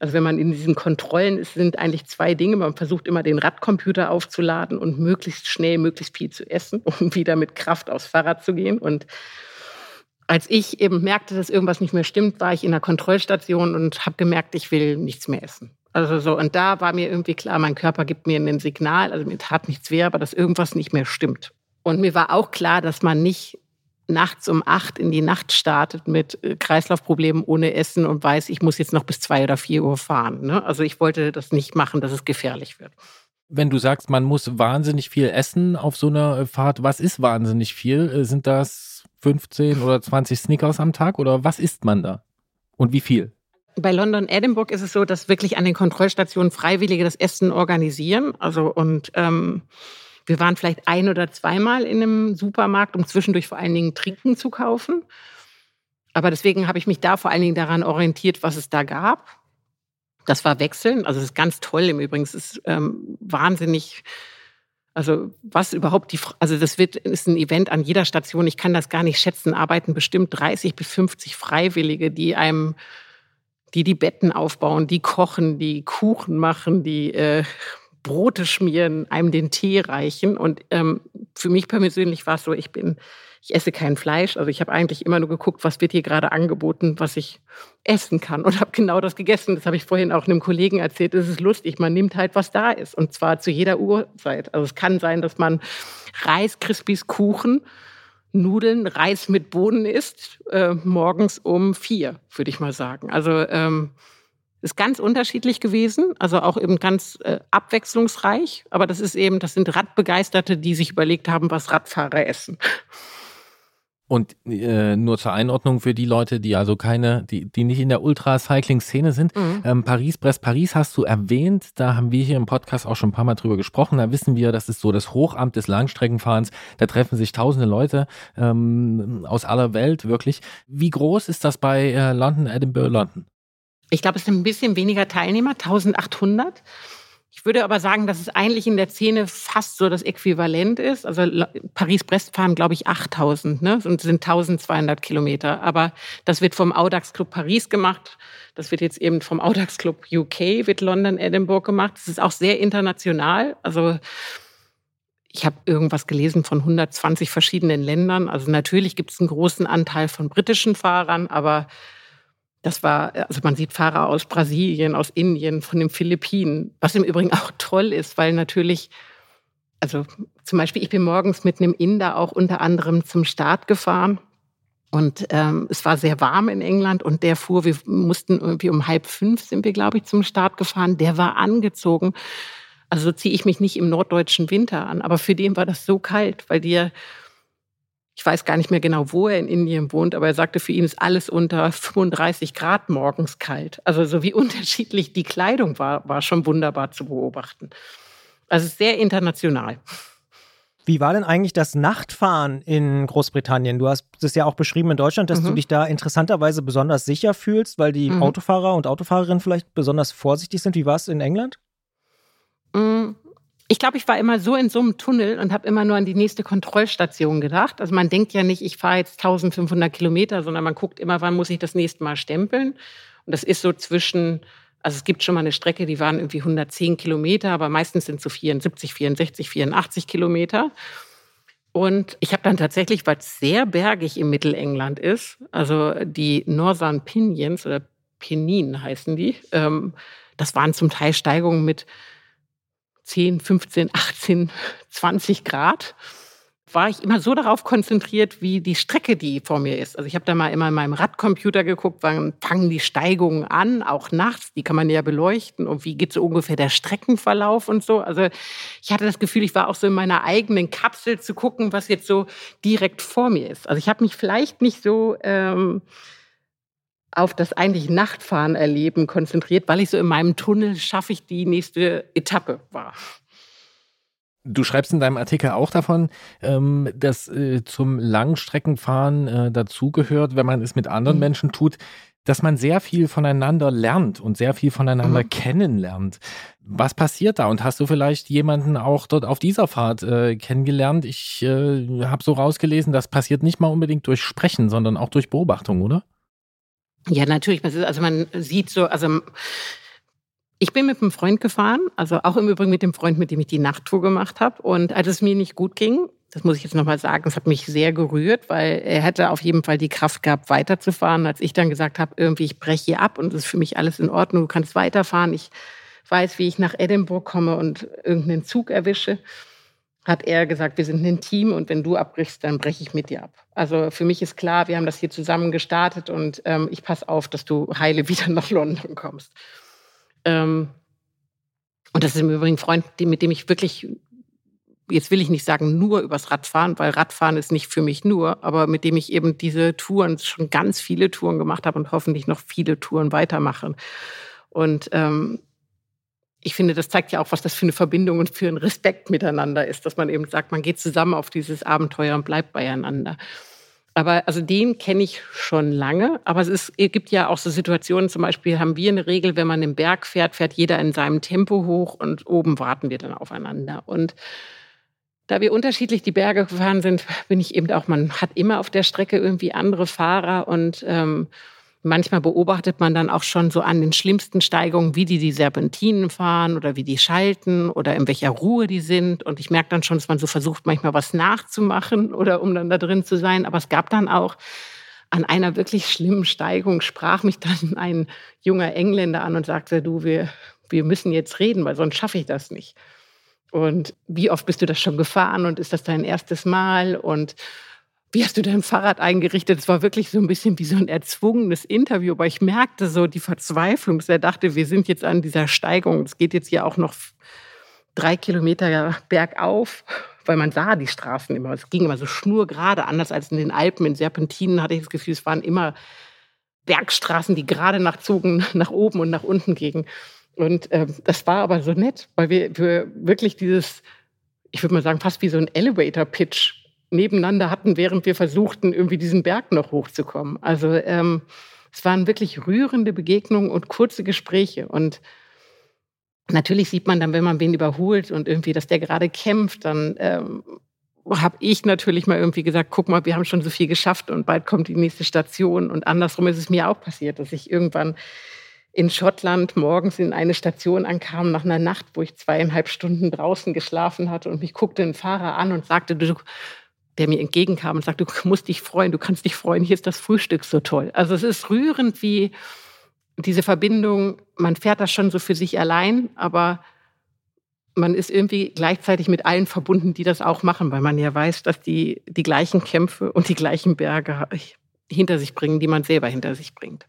Also wenn man in diesen Kontrollen ist, sind eigentlich zwei Dinge. Man versucht immer, den Radcomputer aufzuladen und möglichst schnell, möglichst viel zu essen, um wieder mit Kraft aufs Fahrrad zu gehen. Und als ich eben merkte, dass irgendwas nicht mehr stimmt, war ich in der Kontrollstation und habe gemerkt, ich will nichts mehr essen. Also so, und da war mir irgendwie klar, mein Körper gibt mir ein Signal, also mir tat nichts weh, aber dass irgendwas nicht mehr stimmt. Und mir war auch klar, dass man nicht nachts um 8 in die Nacht startet mit Kreislaufproblemen ohne Essen und weiß, ich muss jetzt noch bis 2 oder 4 Uhr fahren. Ne? Also ich wollte das nicht machen, dass es gefährlich wird. Wenn du sagst, man muss wahnsinnig viel essen auf so einer Fahrt, was ist wahnsinnig viel? Sind das 15 oder 20 Snickers am Tag oder was isst man da? Und wie viel? Bei London Edinburgh ist es so, dass wirklich an den Kontrollstationen Freiwillige das Essen organisieren. Also und wir waren vielleicht 1- oder 2-mal in einem Supermarkt, um zwischendurch vor allen Dingen Trinken zu kaufen. Aber deswegen habe ich mich da vor allen Dingen daran orientiert, was es da gab. Das war Wechseln. Also es ist ganz toll im Übrigen. Es ist wahnsinnig. Also was überhaupt ist ein Event an jeder Station. Ich kann das gar nicht schätzen. Arbeiten bestimmt 30 bis 50 Freiwillige, die Betten aufbauen, die kochen, die Kuchen machen, die Brote schmieren, einem den Tee reichen. Und für mich persönlich war es so, ich esse kein Fleisch. Also ich habe eigentlich immer nur geguckt, was wird hier gerade angeboten, was ich essen kann. Und habe genau das gegessen. Das habe ich vorhin auch einem Kollegen erzählt. Es ist lustig, man nimmt halt, was da ist. Und zwar zu jeder Uhrzeit. Also es kann sein, dass man Reis, Krispies, Kuchen, Nudeln, Reis mit Bohnen isst, morgens um 4, würde ich mal sagen. Also ist ganz unterschiedlich gewesen, also auch eben ganz abwechslungsreich. Aber das sind Radbegeisterte, die sich überlegt haben, was Radfahrer essen. Und nur zur Einordnung für die Leute, die also die nicht in der Ultra-Cycling-Szene sind. Mhm. Paris-Brest-Paris hast du erwähnt, da haben wir hier im Podcast auch schon ein paar Mal drüber gesprochen. Da wissen wir, das ist so das Hochamt des Langstreckenfahrens. Da treffen sich tausende Leute aus aller Welt, wirklich. Wie groß ist das bei London, Edinburgh, London? Ich glaube, es sind ein bisschen weniger Teilnehmer, 1800. Ich würde aber sagen, dass es eigentlich in der Szene fast so das Äquivalent ist. Also Paris-Brest fahren, glaube ich, 8000, ne? Und sind 1200 Kilometer. Aber das wird vom Audax Club Paris gemacht. Das wird jetzt eben vom Audax Club UK, wird London Edinburgh gemacht. Das ist auch sehr international. Also ich habe irgendwas gelesen von 120 verschiedenen Ländern. Also natürlich gibt es einen großen Anteil von britischen Fahrern, aber man sieht Fahrer aus Brasilien, aus Indien, von den Philippinen, was im Übrigen auch toll ist, weil natürlich, also zum Beispiel, ich bin morgens mit einem Inder auch unter anderem zum Start gefahren und es war sehr warm in England und der fuhr, wir mussten irgendwie um 4:30 sind wir, glaube ich, zum Start gefahren, der war angezogen, also so ziehe ich mich nicht im norddeutschen Winter an, aber für den war das so kalt, weil ich weiß gar nicht mehr genau, wo er in Indien wohnt, aber er sagte, für ihn ist alles unter 35 Grad morgens kalt. Also so wie unterschiedlich die Kleidung war schon wunderbar zu beobachten. Also sehr international. Wie war denn eigentlich das Nachtfahren in Großbritannien? Du hast es ja auch beschrieben in Deutschland, dass du dich da interessanterweise besonders sicher fühlst, weil die Autofahrer und Autofahrerinnen vielleicht besonders vorsichtig sind. Wie war es in England? Ich glaube, ich war immer so in so einem Tunnel und habe immer nur an die nächste Kontrollstation gedacht. Also man denkt ja nicht, ich fahre jetzt 1500 Kilometer, sondern man guckt immer, wann muss ich das nächste Mal stempeln. Und das ist so also es gibt schon mal eine Strecke, die waren irgendwie 110 Kilometer, aber meistens sind es so 74, 64, 84 Kilometer. Und ich habe dann tatsächlich, weil es sehr bergig im Mittelengland ist, also die Northern Pennines oder Penninen heißen die, das waren zum Teil Steigungen mit 10, 15, 18, 20 Grad, war ich immer so darauf konzentriert, wie die Strecke, die vor mir ist. Also ich habe da mal immer in meinem Radcomputer geguckt, wann fangen die Steigungen an, auch nachts, die kann man ja beleuchten und wie geht so ungefähr der Streckenverlauf und so. Also ich hatte das Gefühl, ich war auch so in meiner eigenen Kapsel zu gucken, was jetzt so direkt vor mir ist. Also ich habe mich vielleicht nicht so auf das eigentliche Nachtfahren erleben konzentriert, weil ich so in meinem Tunnel schaffe ich die nächste Etappe war. Du schreibst in deinem Artikel auch davon, dass zum Langstreckenfahren dazugehört, wenn man es mit anderen Menschen tut, dass man sehr viel voneinander lernt und sehr viel voneinander kennenlernt. Was passiert da? Und hast du vielleicht jemanden auch dort auf dieser Fahrt kennengelernt? Ich habe so rausgelesen, das passiert nicht mal unbedingt durch Sprechen, sondern auch durch Beobachtung, oder? Ja, natürlich. Also man sieht so, also ich bin mit einem Freund gefahren, also auch im Übrigen mit dem Freund, mit dem ich die Nachttour gemacht habe. Und als es mir nicht gut ging, das muss ich jetzt nochmal sagen, das hat mich sehr gerührt, weil er hätte auf jeden Fall die Kraft gehabt, weiterzufahren. Als ich dann gesagt habe, irgendwie, ich breche hier ab und es ist für mich alles in Ordnung, du kannst weiterfahren. Ich weiß, wie ich nach Edinburgh komme und irgendeinen Zug erwische, hat er gesagt, wir sind ein Team und wenn du abbrichst, dann breche ich mit dir ab. Also für mich ist klar, wir haben das hier zusammen gestartet und ich passe auf, dass du heile wieder nach London kommst. Und das ist im Übrigen ein Freund, mit dem ich wirklich, jetzt will ich nicht sagen nur übers Radfahren, weil Radfahren ist nicht für mich nur, aber mit dem ich eben diese Touren, schon ganz viele Touren gemacht habe und hoffentlich noch viele Touren weitermache. Und ich finde, das zeigt ja auch, was das für eine Verbindung und für einen Respekt miteinander ist, dass man eben sagt, man geht zusammen auf dieses Abenteuer und bleibt beieinander. Aber also den kenne ich schon lange, aber es gibt ja auch so Situationen, zum Beispiel haben wir eine Regel, wenn man den Berg fährt, fährt jeder in seinem Tempo hoch und oben warten wir dann aufeinander. Und da wir unterschiedlich die Berge gefahren sind, bin ich eben auch, man hat immer auf der Strecke irgendwie andere Fahrer und manchmal beobachtet man dann auch schon so an den schlimmsten Steigungen, wie die Serpentinen fahren oder wie die schalten oder in welcher Ruhe die sind. Und ich merke dann schon, dass man so versucht, manchmal was nachzumachen oder um dann da drin zu sein. Aber es gab dann auch an einer wirklich schlimmen Steigung, sprach mich dann ein junger Engländer an und sagte, du, wir müssen jetzt reden, weil sonst schaffe ich das nicht. Und wie oft bist du das schon gefahren und ist das dein erstes Mal? Und wie hast du dein Fahrrad eingerichtet? Es war wirklich so ein bisschen wie so ein erzwungenes Interview, aber ich merkte so die Verzweiflung, dass er dachte, wir sind jetzt an dieser Steigung, es geht jetzt hier auch noch 3 Kilometer bergauf, weil man sah die Straßen immer, es ging immer so schnurgerade, anders als in den Alpen, in Serpentinen hatte ich das Gefühl, es waren immer Bergstraßen, die gerade nachzogen, nach oben und nach unten gingen. Und das war aber so nett, weil wir wirklich dieses, ich würde mal sagen, fast wie so ein Elevator-Pitch nebeneinander hatten, während wir versuchten, irgendwie diesen Berg noch hochzukommen. Also es waren wirklich rührende Begegnungen und kurze Gespräche. Und natürlich sieht man dann, wenn man wen überholt und irgendwie, dass der gerade kämpft, dann habe ich natürlich mal irgendwie gesagt, guck mal, wir haben schon so viel geschafft und bald kommt die nächste Station. Und andersrum ist es mir auch passiert, dass ich irgendwann in Schottland morgens in eine Station ankam, nach einer Nacht, wo ich 2,5 Stunden draußen geschlafen hatte und mich guckte ein Fahrer an und sagte, der mir entgegenkam und sagte, du musst dich freuen, du kannst dich freuen, hier ist das Frühstück so toll. Also es ist rührend, wie diese Verbindung, man fährt das schon so für sich allein, aber man ist irgendwie gleichzeitig mit allen verbunden, die das auch machen, weil man ja weiß, dass die gleichen Kämpfe und die gleichen Berge hinter sich bringen, die man selber hinter sich bringt.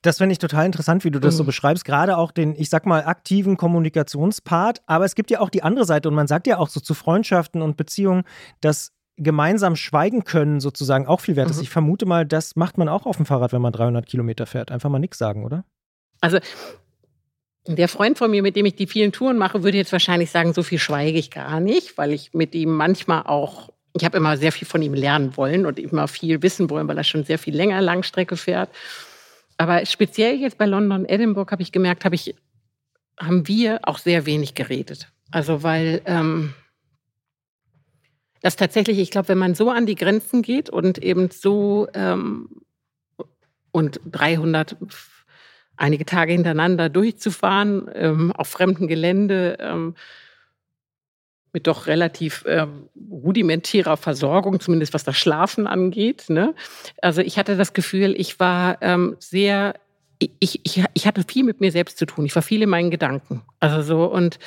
Das finde ich total interessant, wie du das so beschreibst, gerade auch den, ich sag mal, aktiven Kommunikationspart, aber es gibt ja auch die andere Seite und man sagt ja auch so zu Freundschaften und Beziehungen, dass gemeinsam schweigen können sozusagen auch viel wert ist. Ich vermute mal, das macht man auch auf dem Fahrrad, wenn man 300 Kilometer fährt. Einfach mal nichts sagen, oder? Also der Freund von mir, mit dem ich die vielen Touren mache, würde jetzt wahrscheinlich sagen, so viel schweige ich gar nicht, weil ich mit ihm manchmal auch, ich habe immer sehr viel von ihm lernen wollen und immer viel wissen wollen, weil er schon sehr viel länger Langstrecke fährt. Aber speziell jetzt bei London, Edinburgh habe ich gemerkt, haben wir auch sehr wenig geredet. Also weil das tatsächlich, ich glaube, wenn man so an die Grenzen geht und eben so und 300 einige Tage hintereinander durchzufahren, auf fremdem Gelände, mit doch relativ rudimentärer Versorgung, zumindest was das Schlafen angeht, ne? Also ich hatte das Gefühl, ich war ich hatte viel mit mir selbst zu tun. Ich war viel in meinen Gedanken. Also so, und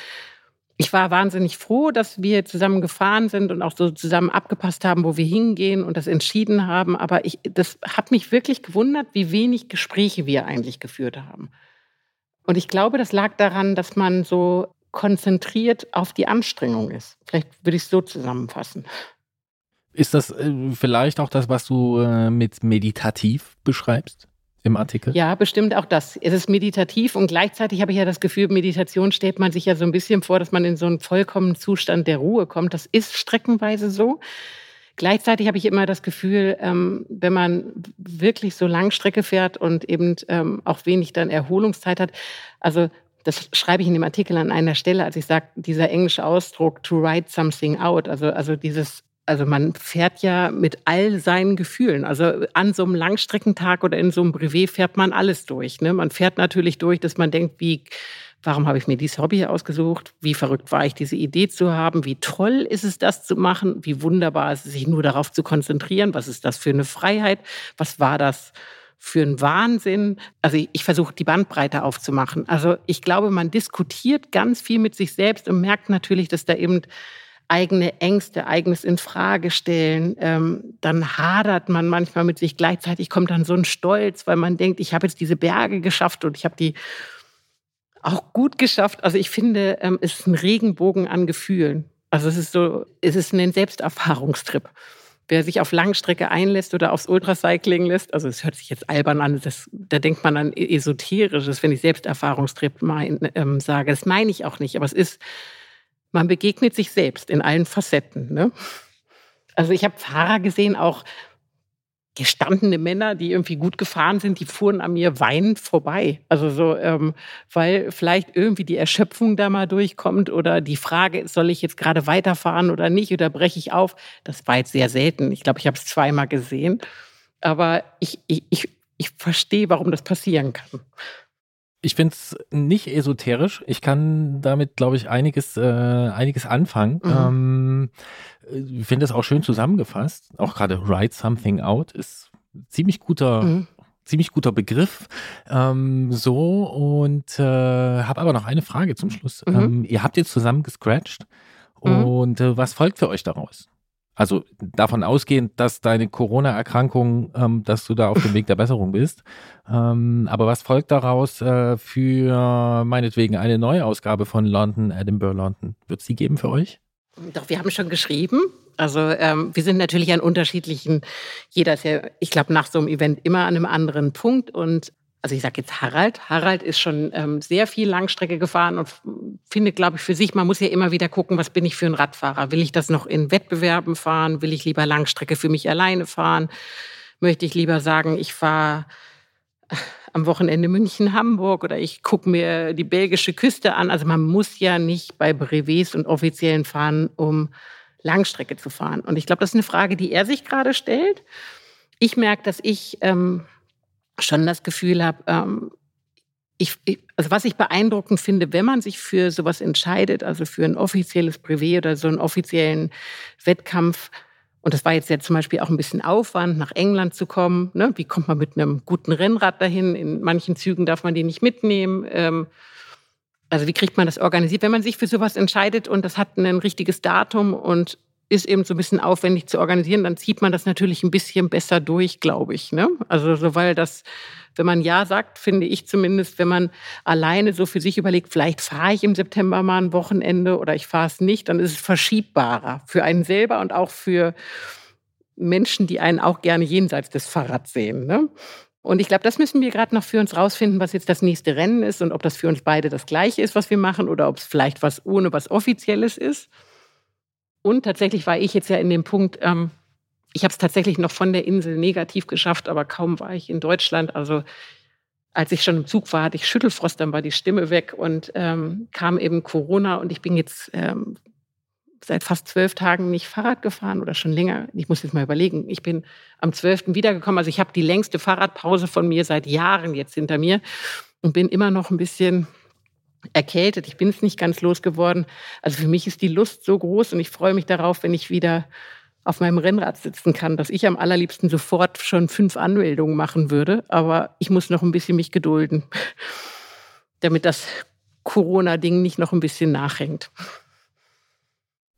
ich war wahnsinnig froh, dass wir zusammen gefahren sind und auch so zusammen abgepasst haben, wo wir hingehen und das entschieden haben. Aber das hat mich wirklich gewundert, wie wenig Gespräche wir eigentlich geführt haben. Und ich glaube, das lag daran, dass man so konzentriert auf die Anstrengung ist. Vielleicht würde ich es so zusammenfassen. Ist das vielleicht auch das, was du mit meditativ beschreibst? Im Artikel? Ja, bestimmt auch das. Es ist meditativ und gleichzeitig habe ich ja das Gefühl, Meditation stellt man sich ja so ein bisschen vor, dass man in so einen vollkommenen Zustand der Ruhe kommt. Das ist streckenweise so. Gleichzeitig habe ich immer das Gefühl, wenn man wirklich so Langstrecke fährt und eben auch wenig dann Erholungszeit hat, also das schreibe ich in dem Artikel an einer Stelle, als ich sage, dieser englische Ausdruck to ride something out, also man fährt ja mit all seinen Gefühlen. Also an so einem Langstreckentag oder in so einem Brevet fährt man alles durch. Ne? Man fährt natürlich durch, dass man denkt, warum habe ich mir dieses Hobby ausgesucht? Wie verrückt war ich, diese Idee zu haben? Wie toll ist es, das zu machen? Wie wunderbar ist es, sich nur darauf zu konzentrieren? Was ist das für eine Freiheit? Was war das für ein Wahnsinn? Also ich versuche, die Bandbreite aufzumachen. Also ich glaube, man diskutiert ganz viel mit sich selbst und merkt natürlich, dass da eben eigene Ängste, eigenes Infragestellen, dann hadert man manchmal mit sich. Gleichzeitig kommt dann so ein Stolz, weil man denkt, ich habe jetzt diese Berge geschafft und ich habe die auch gut geschafft. Also ich finde, es ist ein Regenbogen an Gefühlen. Also es ist ein Selbsterfahrungstrip. Wer sich auf Langstrecke einlässt oder aufs Ultracycling lässt, also es hört sich jetzt albern an, da denkt man an Esoterisches, wenn ich Selbsterfahrungstrip sage. Das meine ich auch nicht, aber man begegnet sich selbst in allen Facetten. Ne? Also ich habe Fahrer gesehen, auch gestandene Männer, die irgendwie gut gefahren sind, die fuhren an mir weinend vorbei. Also weil vielleicht irgendwie die Erschöpfung da mal durchkommt oder die Frage, soll ich jetzt gerade weiterfahren oder nicht oder breche ich auf? Das war jetzt sehr selten. Ich glaube, ich habe es zweimal gesehen. Aber ich verstehe, warum das passieren kann. Ich finde es nicht esoterisch. Ich kann damit, glaube ich, einiges anfangen. Mhm. Finde es auch schön zusammengefasst. Auch gerade Write Something Out ist ein ziemlich guter Begriff. Habe aber noch eine Frage zum Schluss. Mhm. Ihr habt jetzt zusammen gescratcht. Mhm. Und was folgt für euch daraus? Also davon ausgehend, dass deine Corona-Erkrankung, dass du da auf dem Weg der Besserung bist. Aber was folgt daraus für meinetwegen eine neue Ausgabe von London, Edinburgh, London? Wird es die geben für euch? Doch, wir haben schon geschrieben. Also wir sind natürlich an unterschiedlichen, jeder ist ja, ich glaube, nach so einem Event immer an einem anderen Punkt. Und also ich sage jetzt Harald. Harald ist schon sehr viel Langstrecke gefahren und findet, glaube ich, für sich, man muss ja immer wieder gucken, was bin ich für ein Radfahrer? Will ich das noch in Wettbewerben fahren? Will ich lieber Langstrecke für mich alleine fahren? Möchte ich lieber sagen, ich fahre am Wochenende München-Hamburg oder ich gucke mir die belgische Küste an? Also man muss ja nicht bei Brevets und offiziellen fahren, um Langstrecke zu fahren. Und ich glaube, das ist eine Frage, die er sich gerade stellt. Ich merke, dass ich schon das Gefühl habe, was ich beeindruckend finde, wenn man sich für sowas entscheidet, also für ein offizielles Brevet oder so einen offiziellen Wettkampf, und das war jetzt ja zum Beispiel auch ein bisschen Aufwand, nach England zu kommen, ne? Wie kommt man mit einem guten Rennrad dahin? In manchen Zügen darf man die nicht mitnehmen. Also wie kriegt man das organisiert? Wenn man sich für sowas entscheidet und das hat ein richtiges Datum und ist eben so ein bisschen aufwendig zu organisieren, dann zieht man das natürlich ein bisschen besser durch, glaube ich. Ne? Also so, weil das, wenn man Ja sagt, finde ich zumindest, wenn man alleine so für sich überlegt, vielleicht fahre ich im September mal ein Wochenende oder ich fahre es nicht, dann ist es verschiebbarer für einen selber und auch für Menschen, die einen auch gerne jenseits des Fahrrads sehen. Ne? Und ich glaube, das müssen wir gerade noch für uns rausfinden, was jetzt das nächste Rennen ist und ob das für uns beide das Gleiche ist, was wir machen oder ob es vielleicht was ohne was Offizielles ist. Und tatsächlich war ich jetzt ja in dem Punkt, ich habe es tatsächlich noch von der Insel negativ geschafft, aber kaum war ich in Deutschland. Also als ich schon im Zug war, hatte ich Schüttelfrost, dann war die Stimme weg und kam eben Corona. Und ich bin jetzt seit fast 12 Tagen nicht Fahrrad gefahren oder schon länger. Ich muss jetzt mal überlegen. Ich bin am 12. wiedergekommen. Also ich habe die längste Fahrradpause von mir seit Jahren jetzt hinter mir und bin immer noch ein bisschen erkältet, ich bin es nicht ganz losgeworden. Also für mich ist die Lust so groß und ich freue mich darauf, wenn ich wieder auf meinem Rennrad sitzen kann, dass ich am allerliebsten sofort schon 5 Anmeldungen machen würde. Aber ich muss noch ein bisschen mich gedulden, damit das Corona-Ding nicht noch ein bisschen nachhängt.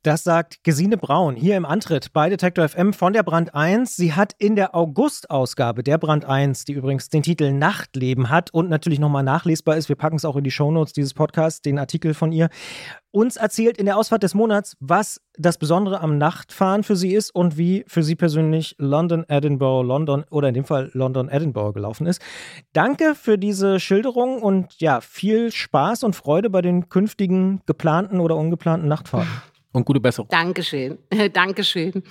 Das sagt Gesine Braun hier im Antritt bei Detektor FM von der Brand 1. Sie hat in der August-Ausgabe der Brand 1, die übrigens den Titel Nachtleben hat und natürlich nochmal nachlesbar ist, wir packen es auch in die Shownotes dieses Podcasts, den Artikel von ihr, uns erzählt in der Ausfahrt des Monats, was das Besondere am Nachtfahren für sie ist und wie für sie persönlich London, Edinburgh, London oder in dem Fall London, Edinburgh gelaufen ist. Danke für diese Schilderung und ja, viel Spaß und Freude bei den künftigen geplanten oder ungeplanten Nachtfahrten. Und gute Besserung. Dankeschön. Dankeschön.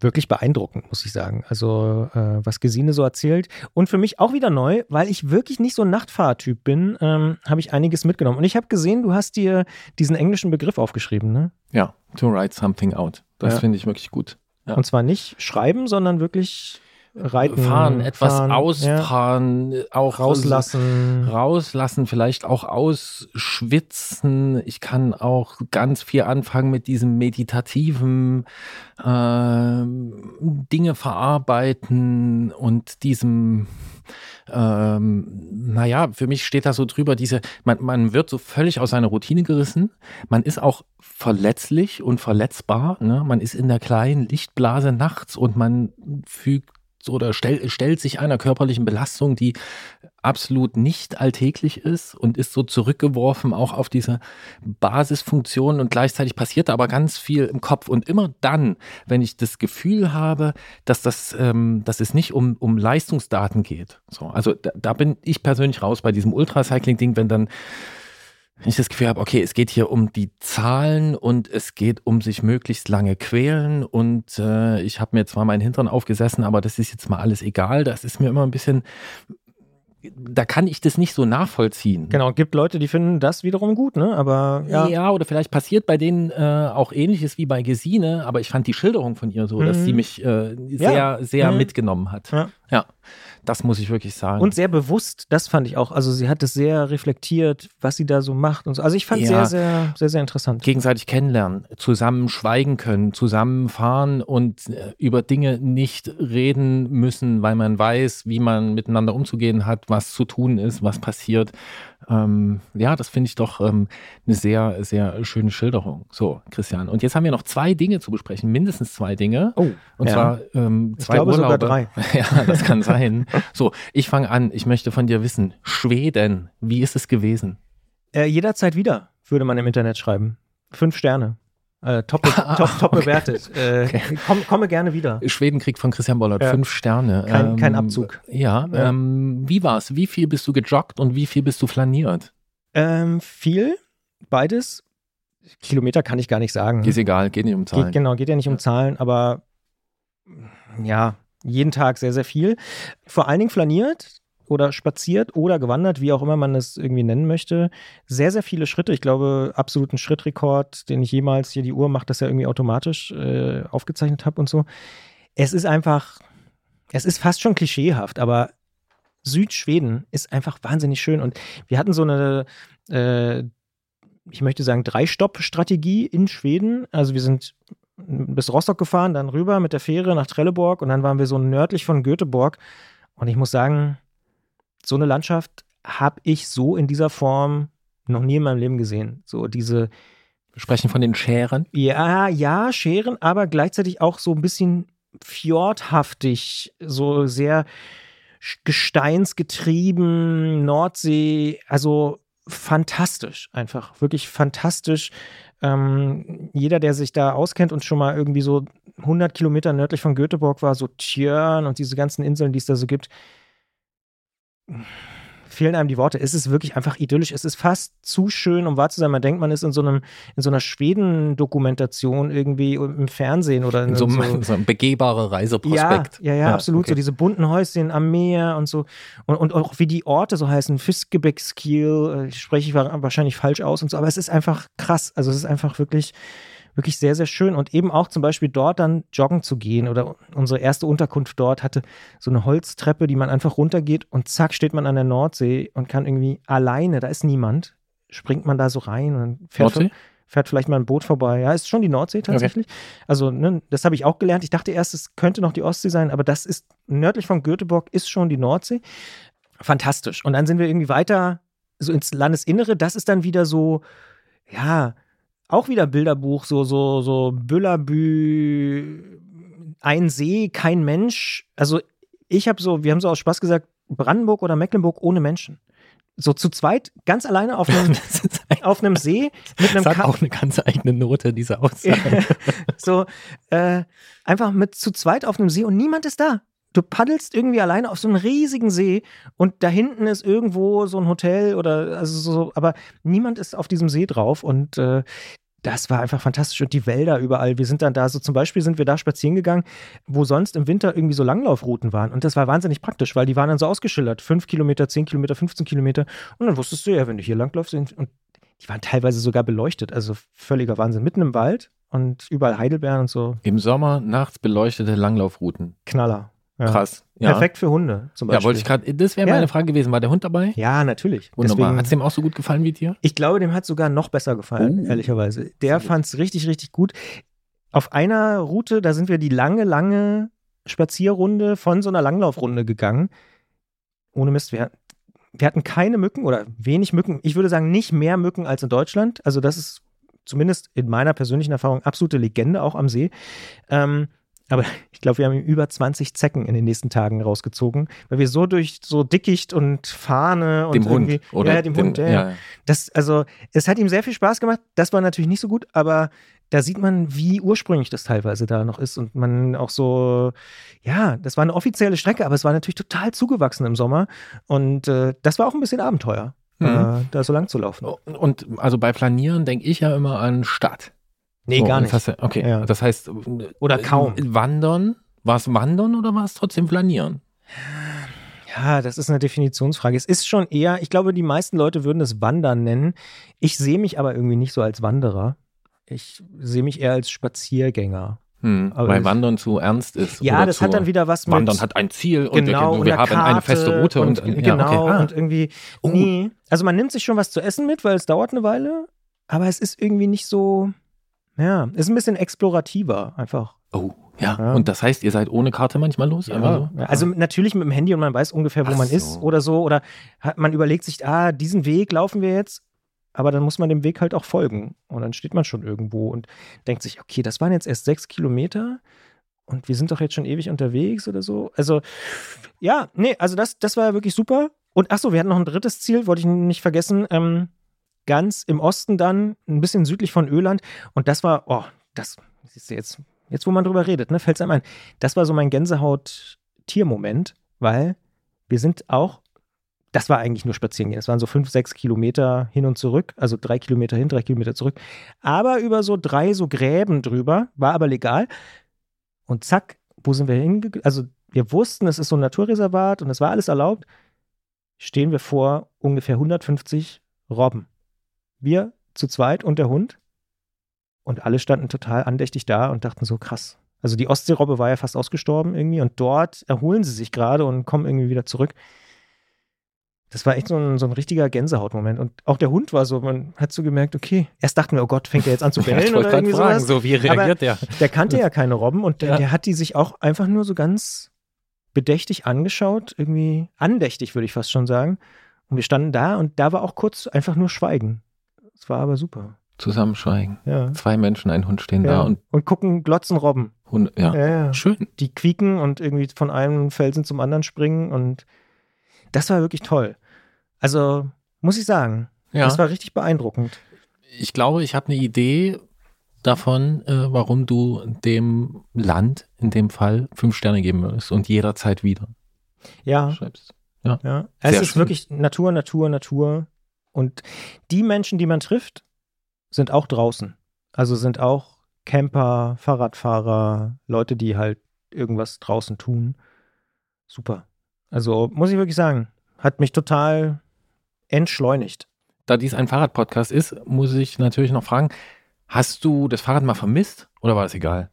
Wirklich beeindruckend, muss ich sagen. Also, was Gesine so erzählt. Und für mich auch wieder neu, weil ich wirklich nicht so ein Nachtfahrtyp bin, habe ich einiges mitgenommen. Und ich habe gesehen, du hast dir diesen englischen Begriff aufgeschrieben, ne? Ja, to write something out. Das finde ich wirklich gut. Ja. Und zwar nicht schreiben, sondern wirklich reiten. Fahren, etwas ausfahren, auch rauslassen. Rauslassen, vielleicht auch ausschwitzen. Ich kann auch ganz viel anfangen mit diesem meditativen Dinge verarbeiten und diesem, naja, für mich steht da so drüber, man wird so völlig aus seiner Routine gerissen. Man ist auch verletzlich und verletzbar. Ne? Man ist in der kleinen Lichtblase nachts und man fügt oder stellt sich einer körperlichen Belastung, die absolut nicht alltäglich ist und ist so zurückgeworfen auch auf diese Basisfunktionen und gleichzeitig passiert da aber ganz viel im Kopf. Und immer dann, wenn ich das Gefühl habe, dass es nicht um Leistungsdaten geht. So, also da bin ich persönlich raus bei diesem Ultracycling-Ding, wenn dann ich das Gefühl habe, okay, es geht hier um die Zahlen und es geht um sich möglichst lange quälen und ich habe mir zwar meinen Hintern aufgesessen, aber das ist jetzt mal alles egal, das ist mir immer ein bisschen, da kann ich das nicht so nachvollziehen. Genau, gibt Leute, die finden das wiederum gut, ne? Aber ja, oder vielleicht passiert bei denen auch Ähnliches wie bei Gesine, aber ich fand die Schilderung von ihr so, dass sie mich sehr mitgenommen hat. Ja. Das muss ich wirklich sagen. Und sehr bewusst, das fand ich auch. Also sie hat es sehr reflektiert, was sie da so macht und so. Also ich fand es sehr, sehr interessant. Gegenseitig kennenlernen, zusammen schweigen können, zusammen fahren und über Dinge nicht reden müssen, weil man weiß, wie man miteinander umzugehen hat, was zu tun ist, was passiert. Das finde ich doch eine sehr, sehr schöne Schilderung. So, Christian. Und jetzt haben wir noch zwei Dinge zu besprechen, mindestens zwei Dinge. Oh, und zwar zwei Urlaube. Ich glaube sogar drei. Ja, das kann sein. So, ich fange an. Ich möchte von dir wissen, Schweden, wie ist es gewesen? Jederzeit wieder, würde man im Internet schreiben. 5 Sterne. Top okay. Bewertet. Komme gerne wieder. Schwedenkrieg von Christian Bollert, 5 Sterne. Kein Abzug. Wie war's? Wie viel bist du gejoggt und wie viel bist du flaniert? Viel, beides. Kilometer kann ich gar nicht sagen. Ist egal, geht nicht um Zahlen. Geht ja nicht um Zahlen, aber jeden Tag sehr, sehr viel. Vor allen Dingen flaniert oder spaziert oder gewandert, wie auch immer man es irgendwie nennen möchte. Sehr, sehr viele Schritte. Ich glaube, absoluten Schrittrekord, den ich jemals, hier die Uhr macht das ja irgendwie automatisch, aufgezeichnet habe und so. Es ist einfach, es ist fast schon klischeehaft, aber Südschweden ist einfach wahnsinnig schön. Und wir hatten so eine, ich möchte sagen, 3-Stopp-Strategie in Schweden. Also wir sind bis Rostock gefahren, dann rüber mit der Fähre nach Trelleborg und dann waren wir so nördlich von Göteborg. Und ich muss sagen, so eine Landschaft habe ich so in dieser Form noch nie in meinem Leben gesehen. So diese. Wir sprechen von den Schären? Ja, Schären, aber gleichzeitig auch so ein bisschen fjordhaftig, so sehr gesteinsgetrieben, Nordsee, also fantastisch einfach, wirklich fantastisch. Jeder, der sich da auskennt und schon mal irgendwie so 100 Kilometer nördlich von Göteborg war, so Tjörn und diese ganzen Inseln, die es da so gibt, fehlen einem die Worte. Es ist wirklich einfach idyllisch. Es ist fast zu schön, um wahr zu sein. Man denkt, man ist in so einer Schweden-Dokumentation irgendwie im Fernsehen oder in so einem begehbaren Reiseprospekt. Ja, absolut. Okay. So diese bunten Häuschen am Meer und so. Und auch wie die Orte so heißen. Fiskebeckskiel, spreche ich wahrscheinlich falsch aus und so. Aber es ist einfach krass. Also es ist einfach wirklich, wirklich sehr, sehr schön. Und eben auch zum Beispiel dort dann joggen zu gehen oder unsere erste Unterkunft dort hatte so eine Holztreppe, die man einfach runtergeht und zack, steht man an der Nordsee und kann irgendwie alleine, da ist niemand, springt man da so rein und dann fährt vielleicht mal ein Boot vorbei. Ja, ist schon die Nordsee tatsächlich. Okay. Also das habe ich auch gelernt. Ich dachte erst, es könnte noch die Ostsee sein, aber das ist nördlich von Göteborg ist schon die Nordsee. Fantastisch. Und dann sind wir irgendwie weiter so ins Landesinnere. Das ist dann wieder so, Auch wieder Bilderbuch, so Büllerbü, ein See, kein Mensch. Also wir haben so aus Spaß gesagt, Brandenburg oder Mecklenburg ohne Menschen. So zu zweit, ganz alleine auf einem See. Mit einem das hat auch eine ganz eigene Note, diese Aussage. Einfach mit zu zweit auf einem See und niemand ist da. Du paddelst irgendwie alleine auf so einem riesigen See und da hinten ist irgendwo so ein Hotel aber niemand ist auf diesem See drauf und das war einfach fantastisch und die Wälder überall. Wir sind dann da, so zum Beispiel sind wir da spazieren gegangen, wo sonst im Winter irgendwie so Langlaufrouten waren und das war wahnsinnig praktisch, weil die waren dann so ausgeschildert, 5 Kilometer, 10 Kilometer, 15 Kilometer und dann wusstest du ja, wenn du hier langläufst und die waren teilweise sogar beleuchtet, also völliger Wahnsinn, mitten im Wald und überall Heidelbeeren und so. Im Sommer nachts beleuchtete Langlaufrouten. Knaller. Ja. Krass. Ja. Perfekt für Hunde zum Beispiel. Ja, wollte ich gerade, das wäre meine Frage gewesen. War der Hund dabei? Ja, natürlich. Wunderbar. Hat es dem auch so gut gefallen wie dir? Ich glaube, dem hat es sogar noch besser gefallen, ehrlicherweise. Der fand es richtig, richtig gut. Auf einer Route, da sind wir die lange, lange Spazierrunde von so einer Langlaufrunde gegangen. Ohne Mist, wir hatten keine Mücken oder wenig Mücken. Ich würde sagen, nicht mehr Mücken als in Deutschland. Also das ist zumindest in meiner persönlichen Erfahrung absolute Legende auch am See. Aber ich glaube, wir haben ihm über 20 Zecken in den nächsten Tagen rausgezogen, weil wir so durch so Dickicht und Fahne und dem irgendwie, Hund, oder? Ja, dem Hund. Ja. Das, also, es hat ihm sehr viel Spaß gemacht. Das war natürlich nicht so gut, aber da sieht man, wie ursprünglich das teilweise da noch ist und man auch so, ja, das war eine offizielle Strecke, aber es war natürlich total zugewachsen im Sommer und das war auch ein bisschen Abenteuer, da so lang zu laufen. Und also bei Planieren denke ich ja immer an Stadt. Nee, gar nicht. Okay, ja. Das heißt... Oder kaum. Wandern? War es Wandern oder war es trotzdem Flanieren? Ja, das ist eine Definitionsfrage. Es ist schon eher, ich glaube, die meisten Leute würden es Wandern nennen. Ich sehe mich aber irgendwie nicht so als Wanderer. Ich sehe mich eher als Spaziergänger. Weil Wandern zu ernst ist. Ja, das hat dann wieder was mit... Wandern hat ein Ziel und wir haben eine feste Route. Und irgendwie... Nee. Also man nimmt sich schon was zu essen mit, weil es dauert eine Weile, aber es ist irgendwie nicht so... Ja, ist ein bisschen explorativer einfach. Oh, ja. Und das heißt, ihr seid ohne Karte manchmal los? Ja. So? Ja. Also natürlich mit dem Handy und man weiß ungefähr, wo man ist oder so. Oder man überlegt sich, diesen Weg laufen wir jetzt. Aber dann muss man dem Weg halt auch folgen. Und dann steht man schon irgendwo und denkt sich, okay, das waren jetzt erst 6 Kilometer. Und wir sind doch jetzt schon ewig unterwegs oder so. Also ja, nee, also das war wirklich super. Und achso, wir hatten noch ein drittes Ziel, wollte ich nicht vergessen. Ganz im Osten dann, ein bisschen südlich von Öland. Und das war, das siehst du jetzt wo man drüber redet, ne, fällt es einem ein. Das war so mein Gänsehaut-Tier-Moment, weil wir sind auch, das war eigentlich nur Spazierengehen. Das waren so 5-6 Kilometer hin und zurück, also 3 Kilometer hin, 3 Kilometer zurück. Aber über so 3 so Gräben drüber, war aber legal. Und zack, wo sind wir hingegangen? Also wir wussten, es ist so ein Naturreservat und es war alles erlaubt. Stehen wir vor ungefähr 150 Robben. Wir zu zweit und der Hund und alle standen total andächtig da und dachten so, krass. Also die Ostseerobbe war ja fast ausgestorben irgendwie und dort erholen sie sich gerade und kommen irgendwie wieder zurück. Das war echt so ein richtiger Gänsehautmoment und auch der Hund war so, man hat so gemerkt, okay, erst dachten wir, oh Gott, fängt er jetzt an zu bellen oder irgendwie fragen, sowas. So, wie reagiert der? Der kannte ja keine Robben und der hat die sich auch einfach nur so ganz bedächtig angeschaut, irgendwie andächtig würde ich fast schon sagen. Und wir standen da und da war auch kurz einfach nur Schweigen. Es war aber super. Zusammenschweigen. Ja. 2 Menschen, ein Hund stehen da und gucken, glotzen Robben. Hunde, ja. Schön. Die quieken und irgendwie von einem Felsen zum anderen springen und das war wirklich toll. Also, muss ich sagen, das war richtig beeindruckend. Ich glaube, ich habe eine Idee davon, warum du dem Land in dem Fall 5 Sterne geben würdest und jederzeit wieder. Ja. Schreibst. Ja. Es ist schön. Wirklich Natur, Natur, Natur. Und die Menschen, die man trifft, sind auch draußen. Also sind auch Camper, Fahrradfahrer, Leute, die halt irgendwas draußen tun. Super. Also muss ich wirklich sagen, hat mich total entschleunigt. Da dies ein Fahrradpodcast ist, muss ich natürlich noch fragen, hast du das Fahrrad mal vermisst oder war das egal?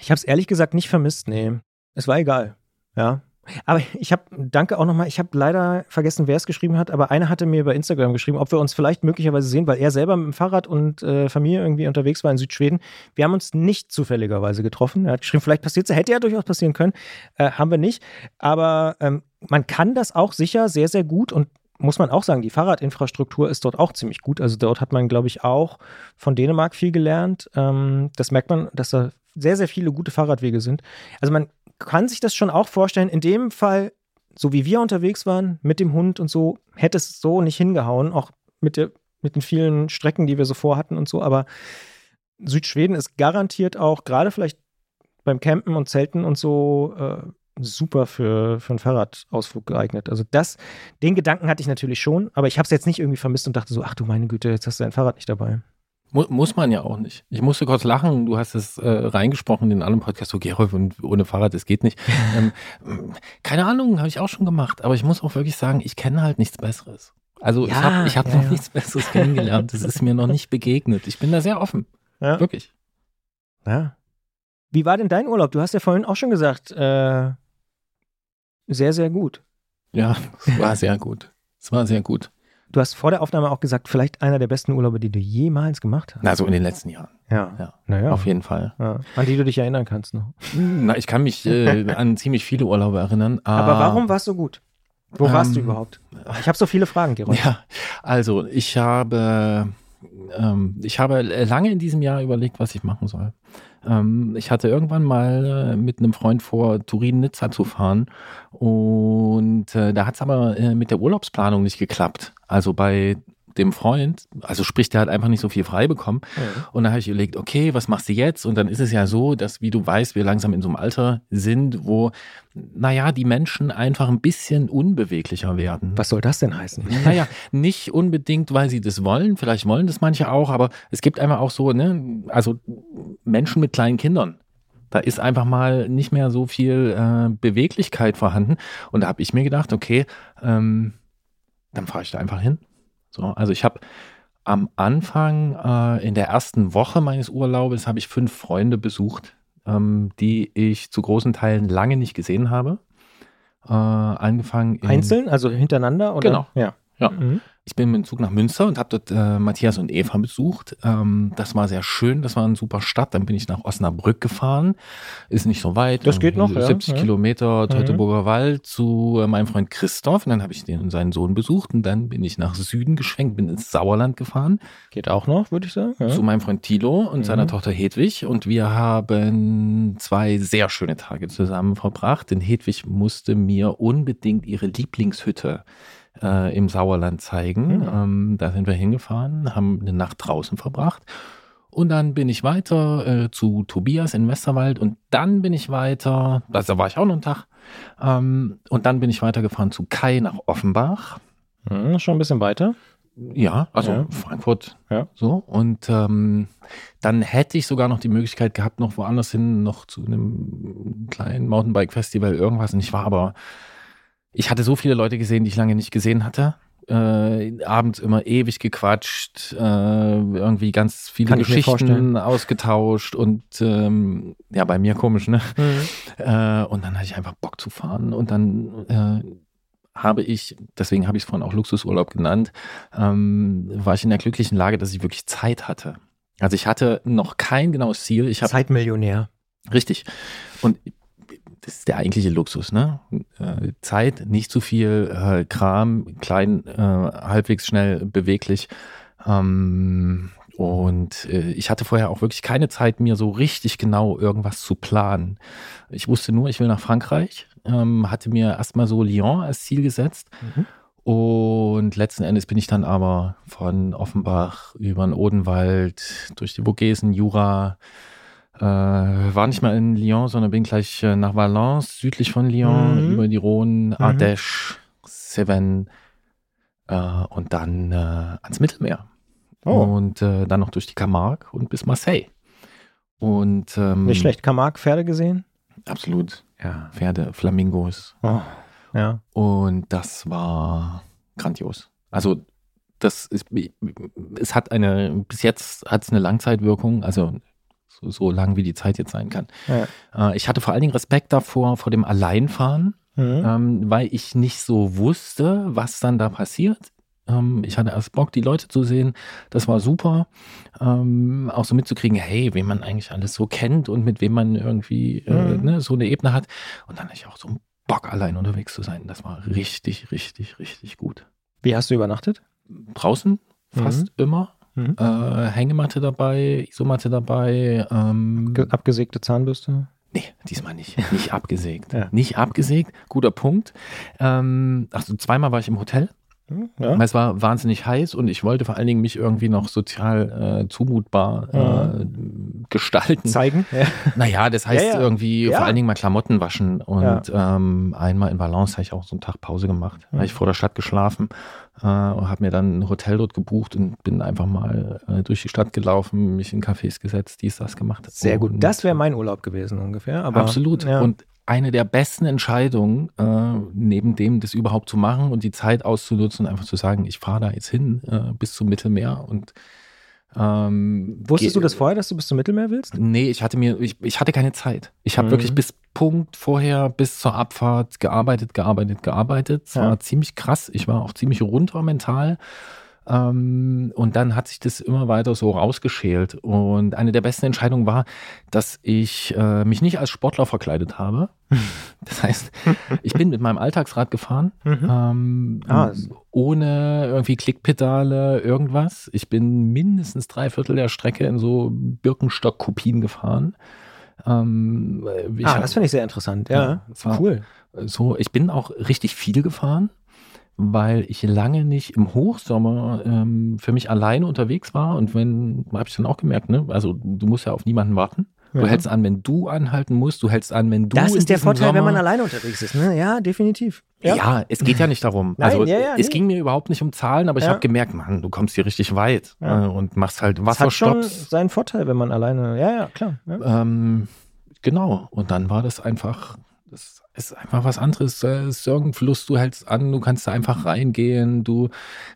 Ich habe es ehrlich gesagt nicht vermisst, nee. Es war egal, ja. Aber ich habe leider vergessen, wer es geschrieben hat, aber einer hatte mir über Instagram geschrieben, ob wir uns vielleicht möglicherweise sehen, weil er selber mit dem Fahrrad und Familie irgendwie unterwegs war in Südschweden. Wir haben uns nicht zufälligerweise getroffen. Er hat geschrieben, vielleicht passiert es, hätte ja durchaus passieren können, haben wir nicht. Aber man kann das auch sicher sehr, sehr gut und muss man auch sagen, die Fahrradinfrastruktur ist dort auch ziemlich gut. Also dort hat man, glaube ich, auch von Dänemark viel gelernt. Das merkt man, dass da sehr, sehr viele gute Fahrradwege sind. Also man kann sich das schon auch vorstellen. In dem Fall, so wie wir unterwegs waren, mit dem Hund und so, hätte es so nicht hingehauen. Auch mit den vielen Strecken, die wir so vorhatten und so. Aber Südschweden ist garantiert auch, gerade vielleicht beim Campen und Zelten und so, super für einen Fahrradausflug geeignet. Also den Gedanken hatte ich natürlich schon, aber ich habe es jetzt nicht irgendwie vermisst und dachte so, ach du meine Güte, jetzt hast du dein Fahrrad nicht dabei. Muss man ja auch nicht. Ich musste kurz lachen, du hast es reingesprochen in einem Podcast, so Gerolf, und ohne Fahrrad, es geht nicht. Keine Ahnung, habe ich auch schon gemacht, aber ich muss auch wirklich sagen, ich kenne halt nichts Besseres. Also ja, ich habe noch nichts Besseres kennengelernt, das ist mir noch nicht begegnet. Ich bin da sehr offen, wirklich. Ja. Wie war denn dein Urlaub? Du hast ja vorhin auch schon gesagt, sehr, sehr gut. Ja, es war sehr gut. Du hast vor der Aufnahme auch gesagt, vielleicht einer der besten Urlaube, die du jemals gemacht hast. Also in den letzten Jahren. Ja. Naja. Auf jeden Fall. Ja. An die du dich erinnern kannst noch. Na, ich kann mich an ziemlich viele Urlaube erinnern. Aber warum war es so gut? Wo warst du überhaupt? Ich habe so viele Fragen, Gerolf. Ja, also ich habe lange in diesem Jahr überlegt, was ich machen soll. Ich hatte irgendwann mal mit einem Freund vor, Turin-Nizza zu fahren, und da hat es aber mit der Urlaubsplanung nicht geklappt. Also bei dem Freund, also sprich, der hat einfach nicht so viel frei bekommen, und da habe ich überlegt, okay, was machst du jetzt? Und dann ist es ja so, dass, wie du weißt, wir langsam in so einem Alter sind, wo, naja, die Menschen einfach ein bisschen unbeweglicher werden. Was soll das denn heißen? Naja, nicht unbedingt, weil sie das wollen, vielleicht wollen das manche auch, aber es gibt einfach auch so, ne, also Menschen mit kleinen Kindern. Da ist einfach mal nicht mehr so viel Beweglichkeit vorhanden, und da habe ich mir gedacht, okay, dann fahre ich da einfach hin. So, also ich habe am Anfang in der ersten Woche meines Urlaubes habe ich 5 Freunde besucht, die ich zu großen Teilen lange nicht gesehen habe. Angefangen einzeln, also hintereinander? Oder? Genau, ja. Mhm. Ich bin mit dem Zug nach Münster und habe dort Matthias und Eva besucht. Das war sehr schön, das war eine super Stadt. Dann bin ich nach Osnabrück gefahren, ist nicht so weit. Das geht noch, 70 Kilometer Teutoburger Wald zu meinem Freund Christoph. Und dann habe ich den und seinen Sohn besucht. Und dann bin ich nach Süden geschwenkt, bin ins Sauerland gefahren. Geht auch noch, würde ich sagen. Ja. Zu meinem Freund Thilo und seiner Tochter Hedwig. Und wir haben 2 sehr schöne Tage zusammen verbracht. Denn Hedwig musste mir unbedingt ihre Lieblingshütte im Sauerland zeigen. Da sind wir hingefahren, haben eine Nacht draußen verbracht, und dann bin ich weiter zu Tobias in Westerwald, und dann bin ich weiter, also da war ich auch noch einen Tag, und dann bin ich weitergefahren zu Kai nach Offenbach. Schon ein bisschen weiter. Ja, also Frankfurt. Ja. So. Und dann hätte ich sogar noch die Möglichkeit gehabt, noch woanders hin, noch zu einem kleinen Mountainbike-Festival irgendwas, und ich hatte so viele Leute gesehen, die ich lange nicht gesehen hatte. Abends immer ewig gequatscht, irgendwie ganz viele Geschichten ausgetauscht, und bei mir komisch, ne? Und dann hatte ich einfach Bock zu fahren, und dann deswegen habe ich es vorhin auch Luxusurlaub genannt, war ich in der glücklichen Lage, dass ich wirklich Zeit hatte. Also ich hatte noch kein genaues Ziel. Zeitmillionär. Richtig. Und das ist der eigentliche Luxus, ne? Zeit, nicht zu viel Kram, klein, halbwegs schnell, beweglich. Und ich hatte vorher auch wirklich keine Zeit, mir so richtig genau irgendwas zu planen. Ich wusste nur, ich will nach Frankreich, hatte mir erstmal so Lyon als Ziel gesetzt. Und letzten Endes bin ich dann aber von Offenbach über den Odenwald, durch die Vogesen, Jura, war nicht mal in Lyon, sondern bin gleich nach Valence, südlich von Lyon, über die Rhone, Ardèche, Sven, und dann ans Mittelmeer. Und dann noch durch die Camargue und bis Marseille. Und, nicht schlecht. Camargue, Pferde gesehen? Absolut. Ja. Pferde, Flamingos. Oh. Ja. Und das war grandios. Also bis jetzt hat es eine Langzeitwirkung, also so lang wie die Zeit jetzt sein kann. Ja. Ich hatte vor allen Dingen Respekt davor, vor dem Alleinfahren, weil ich nicht so wusste, was dann da passiert. Ich hatte erst Bock, die Leute zu sehen. Das war super. Auch so mitzukriegen, hey, wen man eigentlich alles so kennt und mit wem man irgendwie so eine Ebene hat. Und dann hatte ich auch so einen Bock, allein unterwegs zu sein. Das war richtig, richtig, richtig gut. Wie hast du übernachtet? Draußen fast immer. Mhm. Hängematte dabei, Isomatte dabei. Abgesägte Zahnbürste? Nee, diesmal nicht. Nicht abgesägt. Ja. Nicht abgesägt, guter Punkt. Achso, zweimal war ich im Hotel. Ja. Es war wahnsinnig heiß und ich wollte vor allen Dingen mich irgendwie noch sozial zumutbar gestalten. Zeigen? Ja. Naja, das heißt irgendwie vor allen Dingen mal Klamotten waschen. Und einmal in Valence habe ich auch so einen Tag Pause gemacht. Habe ich vor der Stadt geschlafen und habe mir dann ein Hotel dort gebucht und bin einfach mal durch die Stadt gelaufen, mich in Cafés gesetzt, dies, das gemacht. Sehr gut. Das wäre mein Urlaub gewesen ungefähr. Aber, absolut. Ja. Und eine der besten Entscheidungen, neben dem, das überhaupt zu machen und die Zeit auszunutzen und einfach zu sagen, ich fahre da jetzt hin bis zum Mittelmeer. Und wusstest du das vorher, dass du bis zum Mittelmeer willst? Nee, ich hatte keine Zeit. Ich habe wirklich bis Punkt vorher, bis zur Abfahrt gearbeitet. Es war ziemlich krass. Ich war auch ziemlich runter mental. Und dann hat sich das immer weiter so rausgeschält. Und eine der besten Entscheidungen war, dass ich mich nicht als Sportler verkleidet habe. Das heißt, ich bin mit meinem Alltagsrad gefahren, ohne irgendwie Klickpedale, irgendwas. Ich bin mindestens 3/4 der Strecke in so Birkenstock-Kopien gefahren. Das finde ich sehr interessant. Ja, das war cool. So, ich bin auch richtig viel gefahren, weil ich lange nicht im Hochsommer für mich alleine unterwegs war. Und wenn, habe ich dann auch gemerkt, ne? Also du musst ja auf niemanden warten. Du hältst an, wenn du anhalten musst. Du hältst an, wenn du. Das ist der Vorteil, wenn man alleine unterwegs ist. Ne? Ja, definitiv. Ja. Es geht ja nicht darum. Nein, also es ging mir überhaupt nicht um Zahlen, aber ich habe gemerkt, Mann, du kommst hier richtig weit und machst halt Wasserstopps. Das hat schon seinen Vorteil, wenn man alleine. Ja, klar. Ja. Genau. Und dann war das einfach. Das ist einfach was anderes. Es ist irgendein Fluss, du hältst an, du kannst da einfach reingehen, du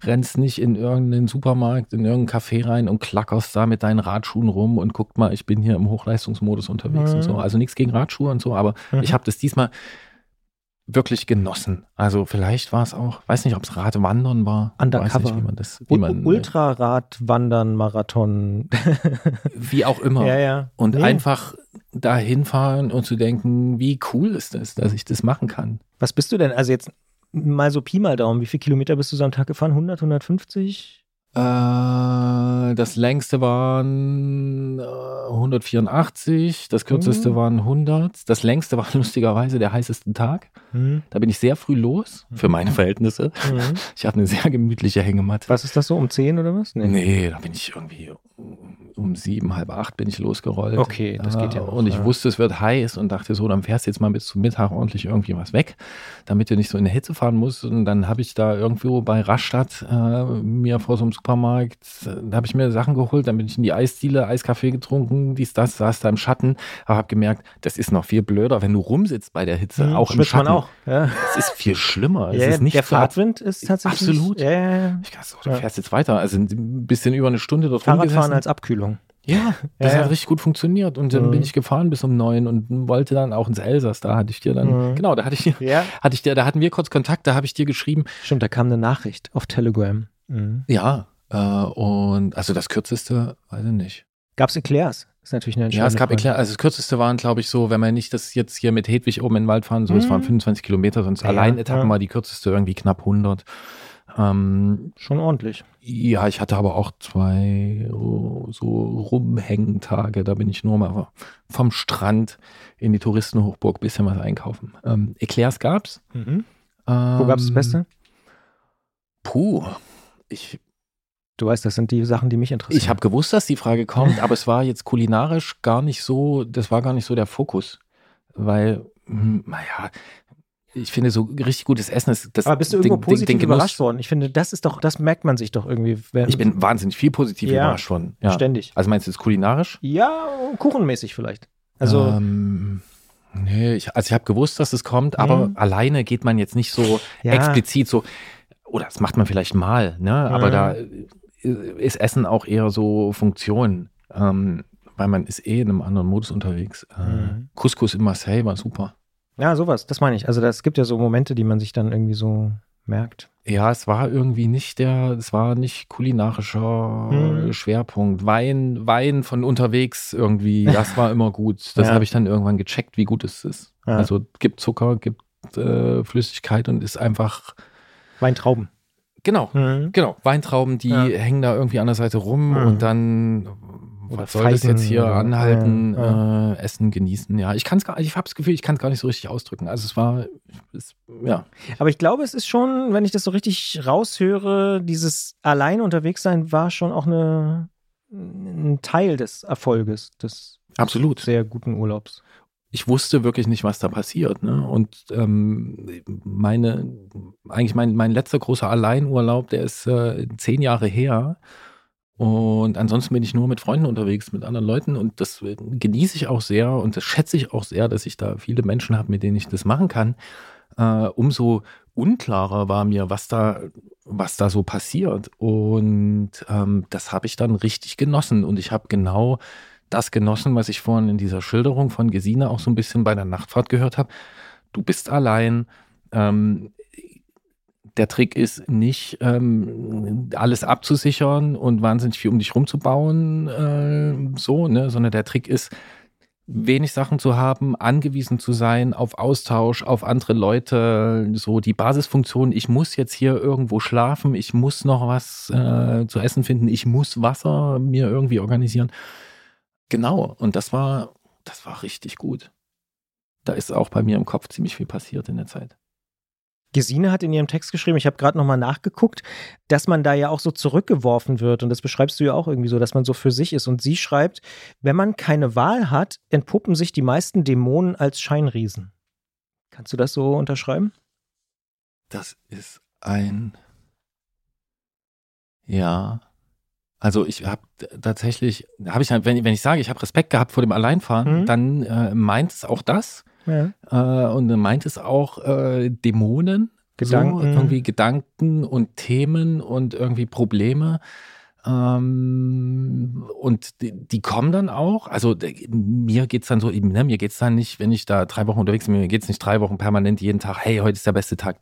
rennst nicht in irgendeinen Supermarkt, in irgendein Café rein und klackerst da mit deinen Radschuhen rum und guck mal, ich bin hier im Hochleistungsmodus unterwegs und so. Also nichts gegen Radschuhe und so, aber ich habe das diesmal wirklich genossen. Also vielleicht war es auch, weiß nicht, ob es Radwandern war. Undercover. Weiß nicht, wie man Ultraradwandern, Marathon. Wie auch immer. Ja. Und einfach dahin fahren und zu denken, wie cool ist das, dass ich das machen kann. Was bist du denn? Also jetzt mal so Pi mal Daumen. Wie viele Kilometer bist du so am Tag gefahren? 100, 150? Das längste waren 184, das kürzeste waren 100. Das längste war lustigerweise der heißeste Tag. Da bin ich sehr früh los, für meine Verhältnisse. Ich hatte eine sehr gemütliche Hängematte. Was ist das so, um 10 oder was? Nee, da bin ich irgendwie um 7, halb 8 bin ich losgerollt. Okay, das geht ja auch. Und ich wusste, es wird heiß und dachte so, dann fährst du jetzt mal bis zum Mittag ordentlich irgendwie was weg, damit du nicht so in der Hitze fahren musst. Und dann habe ich da irgendwo bei Rastatt mir vor so einem Supermarkt, da habe ich mir Sachen geholt, dann bin ich in die Eisdiele, Eiskaffee getrunken, dies, das, saß da im Schatten, aber habe gemerkt, das ist noch viel blöder, wenn du rumsitzt bei der Hitze, auch im Schatten. Man auch. Ja. Es ist viel schlimmer. Ja, es ist nicht der Fahrtwind ist tatsächlich. Absolut. Ja. Ich dachte so, du fährst jetzt weiter, also ein bisschen über eine Stunde dort rumgesessen. Fahrradfahren als Abkühlung. Ja, das hat richtig gut funktioniert und dann bin ich gefahren bis um 9 und wollte dann auch ins Elsass, da hatten wir kurz Kontakt, da habe ich dir geschrieben. Stimmt, da kam eine Nachricht auf Telegram. Ja, und also das kürzeste, weiß ich nicht. Gab es Eclairs? Ist natürlich eine Entscheidung. Ja, es gab Eclairs. Also das kürzeste waren, glaube ich, so, wenn man nicht das jetzt hier mit Hedwig oben in den Wald fahren, so, es waren 25 Kilometer, sonst allein Etappen war die kürzeste irgendwie knapp 100. Schon ordentlich. Ja, ich hatte aber auch 2 so Rumhängentage, da bin ich nur mal vom Strand in die Touristenhochburg ein bisschen was einkaufen. Eclairs gab's. Wo gab's das Beste? Puh. Du weißt, das sind die Sachen, die mich interessieren. Ich habe gewusst, dass die Frage kommt, aber es war jetzt kulinarisch gar nicht so, das war gar nicht so der Fokus. Weil, ich finde, so richtig gutes Essen ist das. Aber bist du irgendwo positiv überrascht worden? Ich finde, das ist doch, das merkt man sich doch irgendwie. Ich bin wahnsinnig viel positiv überrascht worden. Ja. Ständig. Also meinst du das kulinarisch? Ja, kuchenmäßig vielleicht. Also. Nee, ich habe gewusst, dass es kommt, aber alleine geht man jetzt nicht so explizit so. Oder das macht man vielleicht mal, ne? Aber da ist Essen auch eher so Funktion, weil man ist in einem anderen Modus unterwegs. Couscous in Marseille war super. Ja, sowas, das meine ich. Also es gibt ja so Momente, die man sich dann irgendwie so merkt. Ja, es war irgendwie nicht kulinarischer Schwerpunkt. Wein von unterwegs irgendwie, das war immer gut. Das habe ich dann irgendwann gecheckt, wie gut es ist. Ja. Also gibt Zucker, gibt Flüssigkeit und ist einfach Weintrauben. Genau, genau. Weintrauben, die hängen da irgendwie an der Seite rum und dann, was soll das jetzt hier, anhalten, essen, genießen. Ja, ich habe das Gefühl, ich kann es gar nicht so richtig ausdrücken. Also es war. Aber ich glaube, es ist schon, wenn ich das so richtig raushöre, dieses alleine unterwegs sein war schon auch ein Teil des Erfolges, des absolut sehr guten Urlaubs. Ich wusste wirklich nicht, was da passiert. Ne? Und mein letzter großer Alleinurlaub, der ist 10 Jahre her. Und ansonsten bin ich nur mit Freunden unterwegs, mit anderen Leuten. Und das genieße ich auch sehr und das schätze ich auch sehr, dass ich da viele Menschen habe, mit denen ich das machen kann. Umso unklarer war mir, was da so passiert. Und das habe ich dann richtig genossen. Und ich habe genau das genossen, was ich vorhin in dieser Schilderung von Gesine auch so ein bisschen bei der Nachtfahrt gehört habe. Du bist allein. Der Trick ist nicht, alles abzusichern und wahnsinnig viel um dich rumzubauen, sondern der Trick ist, wenig Sachen zu haben, angewiesen zu sein auf Austausch, auf andere Leute, so die Basisfunktion, ich muss jetzt hier irgendwo schlafen, ich muss noch was zu essen finden, ich muss Wasser mir irgendwie organisieren. Genau, und das war richtig gut. Da ist auch bei mir im Kopf ziemlich viel passiert in der Zeit. Gesine hat in ihrem Text geschrieben, ich habe gerade nochmal nachgeguckt, dass man da ja auch so zurückgeworfen wird und das beschreibst du ja auch irgendwie so, dass man so für sich ist und sie schreibt, wenn man keine Wahl hat, entpuppen sich die meisten Dämonen als Scheinriesen. Kannst du das so unterschreiben? Das ist ja, also ich habe tatsächlich, wenn ich sage, ich habe Respekt gehabt vor dem Alleinfahren, dann meint es auch das. Ja. Und dann meint es auch Dämonen, Gedanken. So, irgendwie Gedanken und Themen und irgendwie Probleme. Und die kommen dann auch. Also mir geht es dann so, mir geht es dann nicht, wenn ich da 3 Wochen unterwegs bin, mir geht es nicht 3 Wochen permanent jeden Tag, hey, heute ist der beste Tag,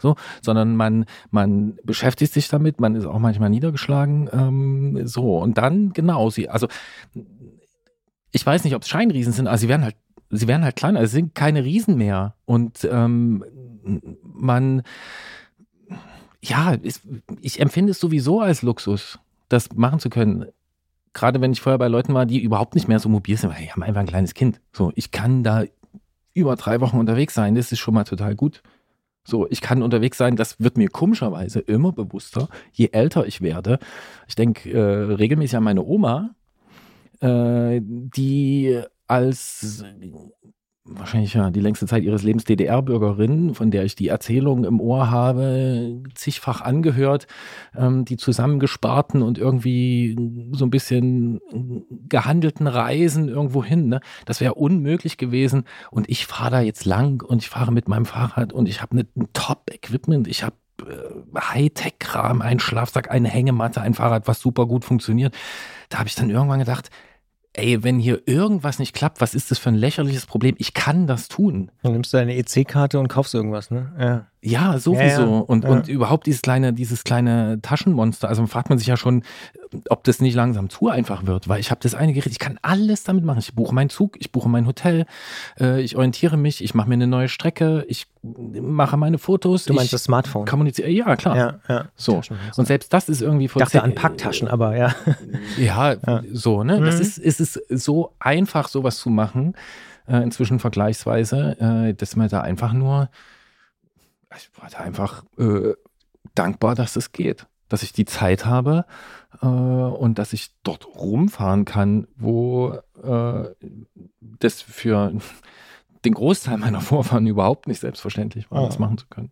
so, sondern man beschäftigt sich damit, man ist auch manchmal niedergeschlagen. So, und dann genau, also ich weiß nicht, ob es Scheinriesen sind, aber sie werden halt kleiner, es sind keine Riesen mehr. Und ich empfinde es sowieso als Luxus, das machen zu können. Gerade wenn ich vorher bei Leuten war, die überhaupt nicht mehr so mobil sind, weil ich habe einfach ein kleines Kind. So, ich kann da über 3 Wochen unterwegs sein, das ist schon mal total gut. So, ich kann unterwegs sein, das wird mir komischerweise immer bewusster, je älter ich werde. Ich denke regelmäßig an meine Oma, die als wahrscheinlich die längste Zeit ihres Lebens DDR-Bürgerin, von der ich die Erzählung im Ohr habe, zigfach angehört, die zusammengesparten und irgendwie so ein bisschen gehandelten Reisen irgendwo hin. Ne? Das wäre unmöglich gewesen und ich fahre da jetzt lang und ich fahre mit meinem Fahrrad und ich habe ein Top-Equipment, ich habe Hightech-Kram, einen Schlafsack, eine Hängematte, ein Fahrrad, was super gut funktioniert. Da habe ich dann irgendwann gedacht, ey, wenn hier irgendwas nicht klappt, was ist das für ein lächerliches Problem? Ich kann das tun. Dann nimmst du deine EC-Karte und kaufst irgendwas, ne? Ja, ja sowieso. Ja. Und überhaupt dieses kleine Taschenmonster. Also fragt man sich ja schon, ob das nicht langsam zu einfach wird. Weil ich habe das eine Gerät, ich kann alles damit machen. Ich buche meinen Zug, ich buche mein Hotel, ich orientiere mich, ich mache mir eine neue Strecke, ich mache meine Fotos. Du meinst das Smartphone? Kommuniziere, ja, klar. Ja, ja. So. Und selbst das ist irgendwie vor. Ich dachte an Packtaschen, aber ja. Ja, so, ne? Das ist so einfach, sowas zu machen, inzwischen vergleichsweise, dass man da einfach nur, ich war da einfach dankbar, dass es geht, dass ich die Zeit habe und dass ich dort rumfahren kann, wo das für den Großteil meiner Vorfahren überhaupt nicht selbstverständlich war, das machen zu können.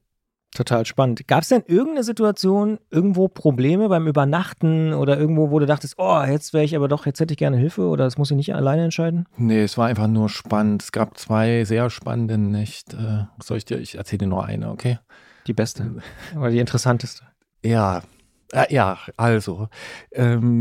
Total spannend. Gab es denn irgendeine Situation, irgendwo Probleme beim Übernachten oder irgendwo, wo du dachtest, oh, jetzt hätte ich gerne Hilfe oder das muss ich nicht alleine entscheiden? Nee, es war einfach nur spannend. Es gab 2 sehr spannende Nächte. Ich erzähle dir nur eine, okay? Die beste oder die interessanteste?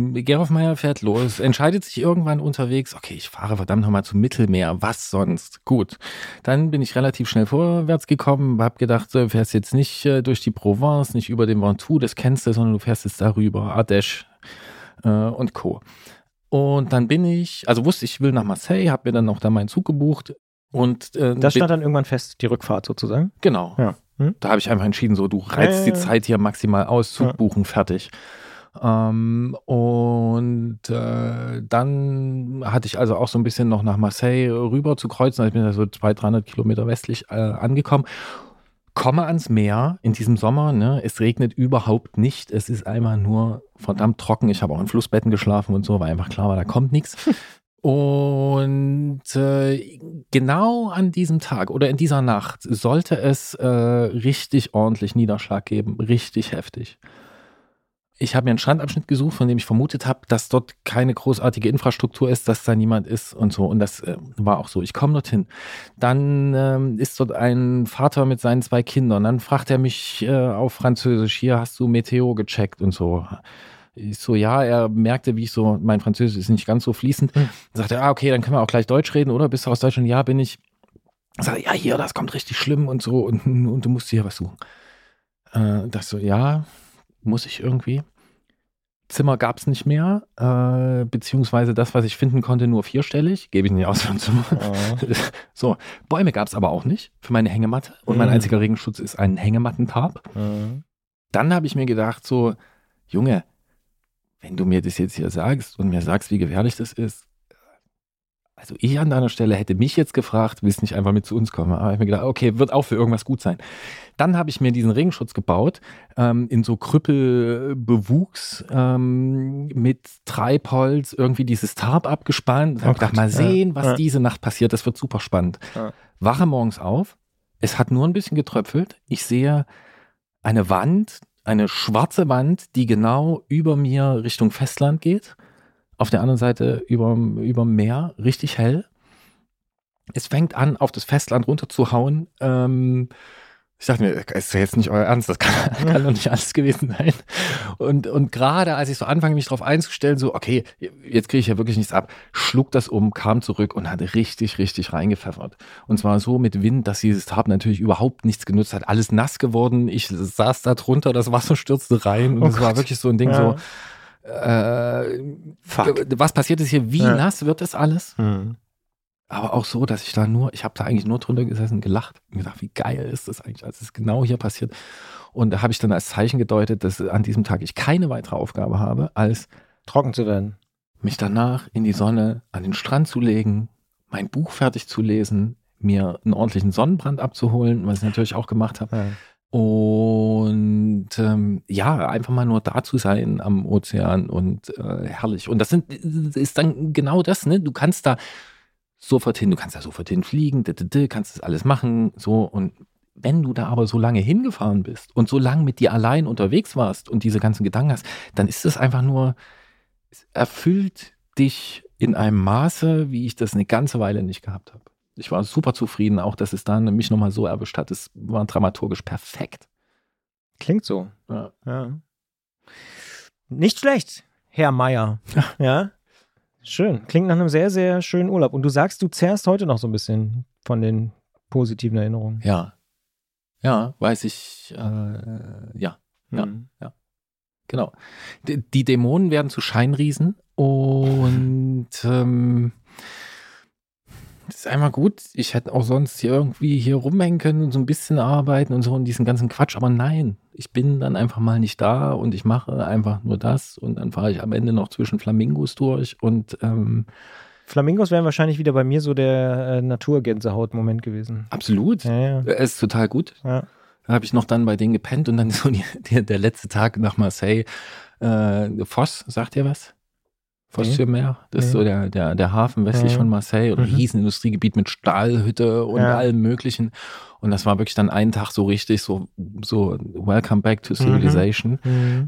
Gerolf Meyer fährt los, entscheidet sich irgendwann unterwegs, okay, ich fahre verdammt nochmal zum Mittelmeer, was sonst? Gut, dann bin ich relativ schnell vorwärts gekommen, habe gedacht, du fährst jetzt nicht durch die Provence, nicht über den Ventoux, das kennst du, sondern du fährst jetzt darüber, Ardèche und Co. Und dann bin ich, also wusste ich, will nach Marseille, habe mir dann noch da meinen Zug gebucht Und das stand dann irgendwann fest, die Rückfahrt sozusagen? Genau. Ja. Hm? Da habe ich einfach entschieden, so, du reizt die Zeit hier maximal aus, Zug buchen, fertig. Dann hatte ich also auch so ein bisschen noch nach Marseille rüber zu kreuzen. Also ich bin da so 200-300 Kilometer westlich angekommen. Komme ans Meer in diesem Sommer, ne? Es regnet überhaupt nicht. Es ist einfach nur verdammt trocken. Ich habe auch in Flussbetten geschlafen und so, weil einfach klar war, da kommt nichts. Und genau an diesem Tag oder in dieser Nacht sollte es richtig ordentlich Niederschlag geben, richtig heftig. Ich habe mir einen Strandabschnitt gesucht, von dem ich vermutet habe, dass dort keine großartige Infrastruktur ist, dass da niemand ist und so. Und das war auch so. Ich komme dorthin. Dann ist dort ein Vater mit seinen 2 Kindern. Dann fragt er mich auf Französisch, hier hast du Meteo gecheckt und so. Ich so, ja, er merkte, wie ich so, mein Französisch ist nicht ganz so fließend. Dann sagte er, okay, dann können wir auch gleich Deutsch reden, oder? Bist du aus Deutschland? Ja, bin ich. Dann sagte er, ja, hier, das kommt richtig schlimm und so und du musst hier was suchen. Das so, ja, muss ich irgendwie. Zimmer gab es nicht mehr, beziehungsweise das, was ich finden konnte, nur 4-stellig. Gebe ich in die Auslandszimmer. Oh. So, Bäume gab es aber auch nicht für meine Hängematte. Und mein einziger Regenschutz ist ein Hängemattentarp. Dann habe ich mir gedacht, so, Junge, wenn du mir das jetzt hier sagst und mir sagst, wie gefährlich das ist, also ich an deiner Stelle hätte mich jetzt gefragt, willst nicht einfach mit zu uns kommen? Aber ich habe mir gedacht, okay, wird auch für irgendwas gut sein. Dann habe ich mir diesen Regenschutz gebaut, in so Krüppelbewuchs, mit Treibholz, irgendwie dieses Tarp abgespannt. Ich habe gedacht, mal sehen, was diese Nacht passiert, das wird super spannend. Wache morgens auf, es hat nur ein bisschen getröpfelt, ich sehe eine Wand, eine schwarze Wand, die genau über mir Richtung Festland geht. Auf der anderen Seite über Meer, richtig hell. Es fängt an, auf das Festland runterzuhauen. Ich dachte mir, ist jetzt nicht euer Ernst, das kann doch nicht alles gewesen sein. Und gerade als ich so anfange, mich drauf einzustellen, so, okay, jetzt kriege ich ja wirklich nichts ab, schlug das um, kam zurück und hat richtig, richtig reingepfeffert. Und zwar so mit Wind, dass dieses Tarp natürlich überhaupt nichts genutzt hat. Alles nass geworden, ich saß da drunter, das Wasser stürzte rein und es war wirklich so ein Ding, so, was passiert ist hier, wie nass wird das alles? Aber auch so, dass ich habe da eigentlich nur drunter gesessen, gelacht und gedacht, wie geil ist das eigentlich, als es genau hier passiert. Und da habe ich dann als Zeichen gedeutet, dass an diesem Tag ich keine weitere Aufgabe habe, als trocken zu werden, mich danach in die Sonne an den Strand zu legen, mein Buch fertig zu lesen, mir einen ordentlichen Sonnenbrand abzuholen, was ich natürlich auch gemacht habe. Ja. Und einfach mal nur da zu sein am Ozean und herrlich. Und ist dann genau das, ne? Du kannst da sofort hin, fliegen, kannst das alles machen, so. Und wenn du da aber so lange hingefahren bist und so lange mit dir allein unterwegs warst und diese ganzen Gedanken hast, dann ist es einfach nur, es erfüllt dich in einem Maße, wie ich das eine ganze Weile nicht gehabt habe. Ich war super zufrieden, auch dass es dann mich nochmal so erwischt hat. Es war dramaturgisch perfekt. Klingt so. Ja. Nicht schlecht, Herr Meyer. Ja. Schön. Klingt nach einem sehr, sehr schönen Urlaub. Und du sagst, du zehrst heute noch so ein bisschen von den positiven Erinnerungen. Ja. Ja, weiß ich. Ja. Genau. Die Dämonen werden zu Scheinriesen und das ist einmal gut, ich hätte auch sonst hier irgendwie hier rumhängen können und so ein bisschen arbeiten und so und diesen ganzen Quatsch, aber nein, ich bin dann einfach mal nicht da und ich mache einfach nur das und dann fahre ich am Ende noch zwischen Flamingos durch und Flamingos wären wahrscheinlich wieder bei mir so der Naturgänsehaut-Moment gewesen. Absolut, ja. Ist total gut. Ja. Da habe ich noch dann bei denen gepennt und dann so der letzte Tag nach Marseille, Voss, sagt ihr was? Fos-sur-Mer, das ist so der Hafen westlich von Marseille oder Riesenindustriegebiet mit Stahlhütte und allem möglichen. Und das war wirklich dann einen Tag so richtig so Welcome back to Civilization.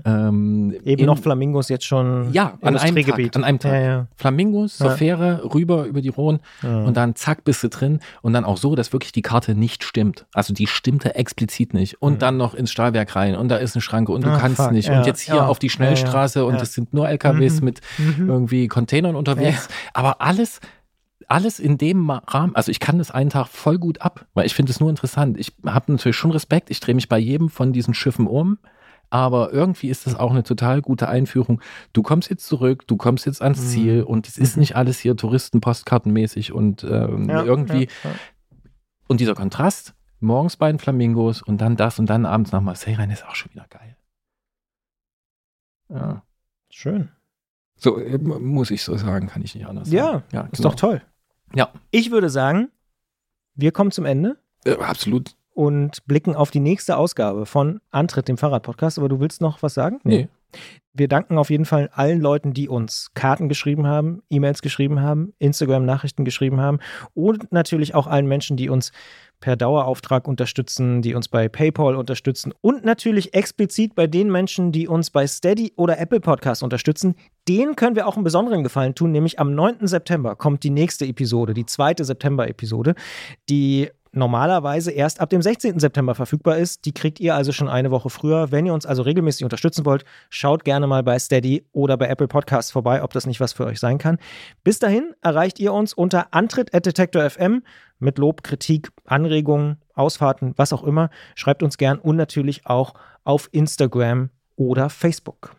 Eben noch Flamingos jetzt schon Industriegebiet. An einem Tag. Ja. Flamingos, zur Fähre, rüber über die Rhone und dann zack, bist du drin. Und dann auch so, dass wirklich die Karte nicht stimmt. Also die stimmte explizit nicht. Und dann noch ins Stahlwerk rein und da ist eine Schranke und du kannst nicht. Und jetzt hier auf die Schnellstraße und es sind nur LKWs mit irgendwie Containern unterwegs. Ja. Aber alles in dem Rahmen, also ich kann das einen Tag voll gut ab, weil ich finde es nur interessant. Ich habe natürlich schon Respekt, ich drehe mich bei jedem von diesen Schiffen um, aber irgendwie ist das auch eine total gute Einführung. Du kommst jetzt zurück, du kommst jetzt ans Ziel und es ist nicht alles hier touristenpostkartenmäßig und irgendwie Und dieser Kontrast, morgens bei den Flamingos und dann das und dann abends nach Marseille rein, ist auch schon wieder geil. Ja, schön. So, muss ich so sagen, kann ich nicht anders sagen. Ja, ist genau. Doch toll. Ja. Ich würde sagen, wir kommen zum Ende. Absolut. Und blicken auf die nächste Ausgabe von Antritt, dem Fahrradpodcast. Aber du willst noch was sagen? Nee. Wir danken auf jeden Fall allen Leuten, die uns Karten geschrieben haben, E-Mails geschrieben haben, Instagram-Nachrichten geschrieben haben und natürlich auch allen Menschen, die uns per Dauerauftrag unterstützen, die uns bei PayPal unterstützen und natürlich explizit bei den Menschen, die uns bei Steady oder Apple Podcast unterstützen. Denen können wir auch einen besonderen Gefallen tun, nämlich am 9. September kommt die nächste Episode, die zweite September-Episode, die normalerweise erst ab dem 16. September verfügbar ist. Die kriegt ihr also schon eine Woche früher. Wenn ihr uns also regelmäßig unterstützen wollt, schaut gerne mal bei Steady oder bei Apple Podcasts vorbei, ob das nicht was für euch sein kann. Bis dahin erreicht ihr uns unter antritt@detektor.fm mit Lob, Kritik, Anregungen, Ausfahrten, was auch immer. Schreibt uns gern und natürlich auch auf Instagram oder Facebook.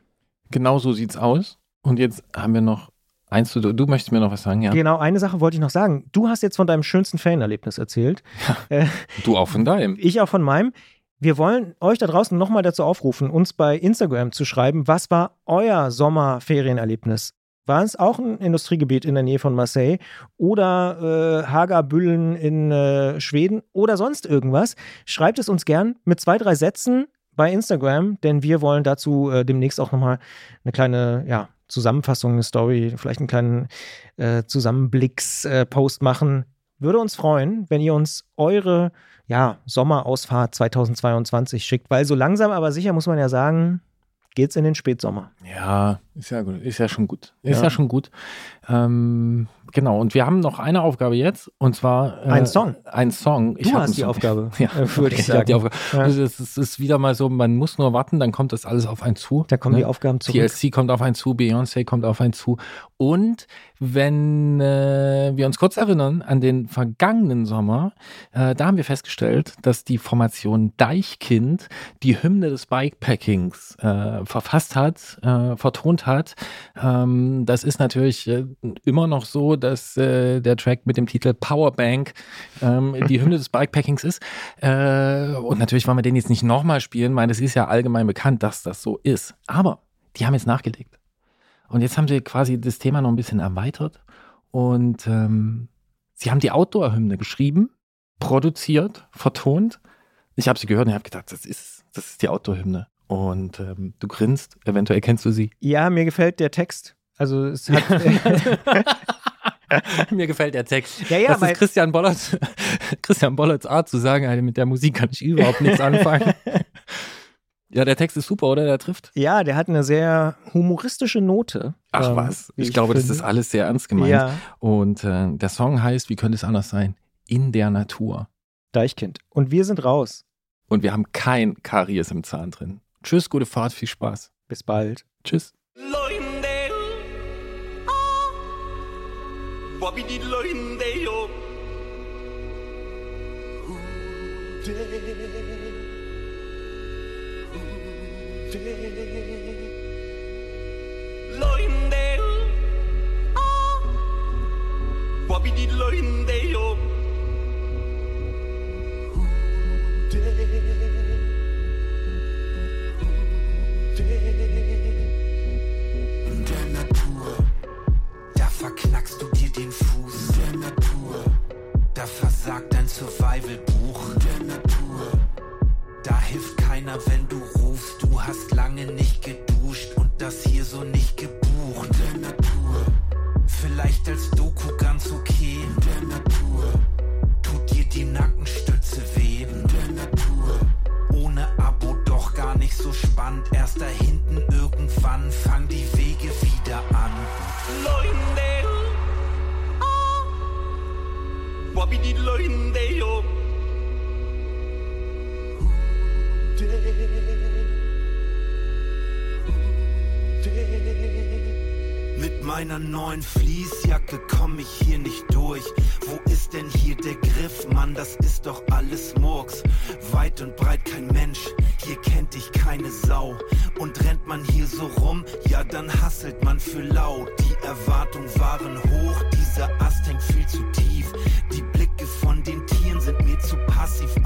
Genau so sieht's aus. Und jetzt haben wir noch du möchtest mir noch was sagen, ja. Genau, eine Sache wollte ich noch sagen. Du hast jetzt von deinem schönsten Ferienerlebnis erzählt. Ja, du auch von deinem. Ich auch von meinem. Wir wollen euch da draußen nochmal dazu aufrufen, uns bei Instagram zu schreiben, was war euer Sommerferienerlebnis? War es auch ein Industriegebiet in der Nähe von Marseille oder Hagabüllen in Schweden oder sonst irgendwas? Schreibt es uns gern mit 2, 3 Sätzen bei Instagram, denn wir wollen dazu demnächst auch nochmal eine kleine, ja, Zusammenfassung, eine Story, vielleicht einen kleinen Zusammenblicks-Post machen. Würde uns freuen, wenn ihr uns eure Sommerausfahrt 2022 schickt, weil so langsam aber sicher, muss man ja sagen, geht's in den Spätsommer. Ja, ist ja gut, ist ja schon gut. Ist ja schon gut. Genau, und wir haben noch eine Aufgabe jetzt, und zwar ein Song. Du hast die Aufgabe. Ja, würde ich sagen. Ja. Also es ist wieder mal so, man muss nur warten, dann kommt das alles auf einen zu. Da kommen die Aufgaben zurück. TLC kommt auf einen zu, Beyoncé kommt auf einen zu. Und wenn wir uns kurz erinnern an den vergangenen Sommer, da haben wir festgestellt, dass die Formation Deichkind die Hymne des Bikepackings verfasst hat, vertont hat. Das ist natürlich immer noch so, dass der Track mit dem Titel Powerbank die Hymne des Bikepackings ist. Und natürlich wollen wir den jetzt nicht nochmal spielen, weil das ist ja allgemein bekannt, dass das so ist. Aber die haben jetzt nachgelegt. Und jetzt haben sie quasi das Thema noch ein bisschen erweitert. Und sie haben die Outdoor-Hymne geschrieben, produziert, vertont. Ich habe sie gehört und habe gedacht, das ist die Outdoor-Hymne. Und du grinst, eventuell kennst du sie. Ja, mir gefällt der Text. Also es hat... Mir gefällt der Text. Ja, das ist Christian Bollerts Art zu sagen, Alter, mit der Musik kann ich überhaupt nichts anfangen. Ja, der Text ist super, oder? Der trifft. Ja, der hat eine sehr humoristische Note. Ach was, ich glaube, das ist alles sehr ernst gemeint. Ja. Und der Song heißt, wie könnte es anders sein? In der Natur. Deichkind. Und wir sind raus. Und wir haben kein Karies im Zahn drin. Tschüss, gute Fahrt, viel Spaß. Bis bald. Tschüss. In der Natur, da verknackst du dir den Fuß. In der Natur, da versagt dein Survival-Buch. In der Natur, da hilft keiner, wenn du rufst. Du hast lange nicht geduscht und das hier so nicht gebucht. In der Natur, vielleicht als Doku ganz okay. In der Natur, tut dir die Nackenstütze weh. In der Natur, ohne Abo doch gar nicht so spannend. Erst da hinten irgendwann fangen die Wege wieder an. Leunde, ah, wabi di leunde, yo. Mit meiner neuen Fließjacke komm ich hier nicht durch. Wo ist denn hier der Griff? Mann, das ist doch alles Murks. Weit und breit kein Mensch, hier kennt dich keine Sau. Und rennt man hier so rum, ja dann hasselt man für lau. Die Erwartungen waren hoch, dieser Ast hängt viel zu tief. Die Blicke von den Tieren sind mir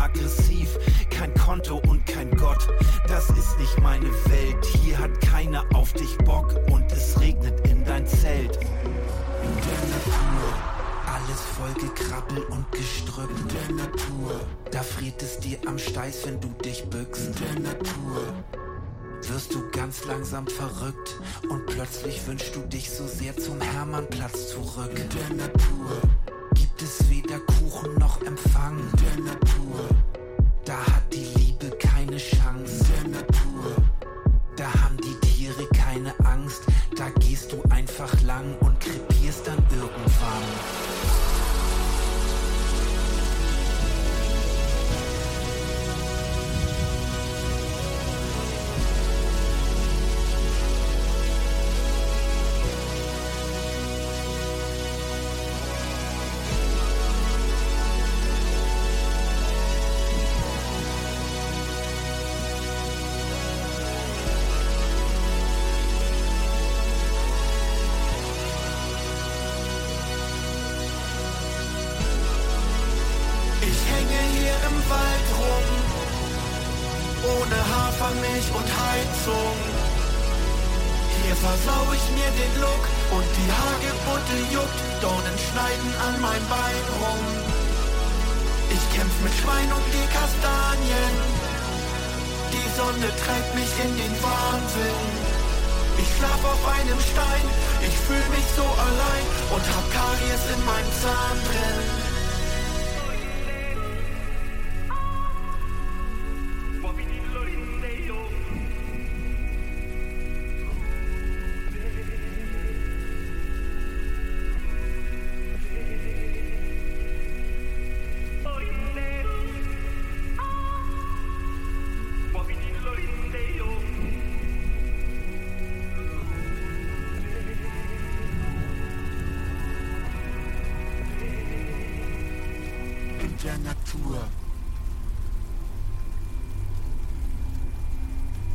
aggressiv, kein Konto und kein Gott. Das ist nicht meine Welt, hier hat keiner auf dich Bock und es regnet in dein Zelt. In der Natur, alles voll Gekrabbel und Gestrüpp. In der Natur, da friert es dir am Steiß, wenn du dich bückst. In der Natur, wirst du ganz langsam verrückt und plötzlich wünschst du dich so sehr zum Hermannplatz zurück. In der Natur gibt es weder Kuchen noch Empfang. In der Natur, da hat die Liebe keine Chance. In der Natur, da haben die Tiere keine Angst. Da gehst du einfach lang und krepierst dann irgendwann.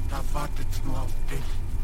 Da wartet's nur auf dich.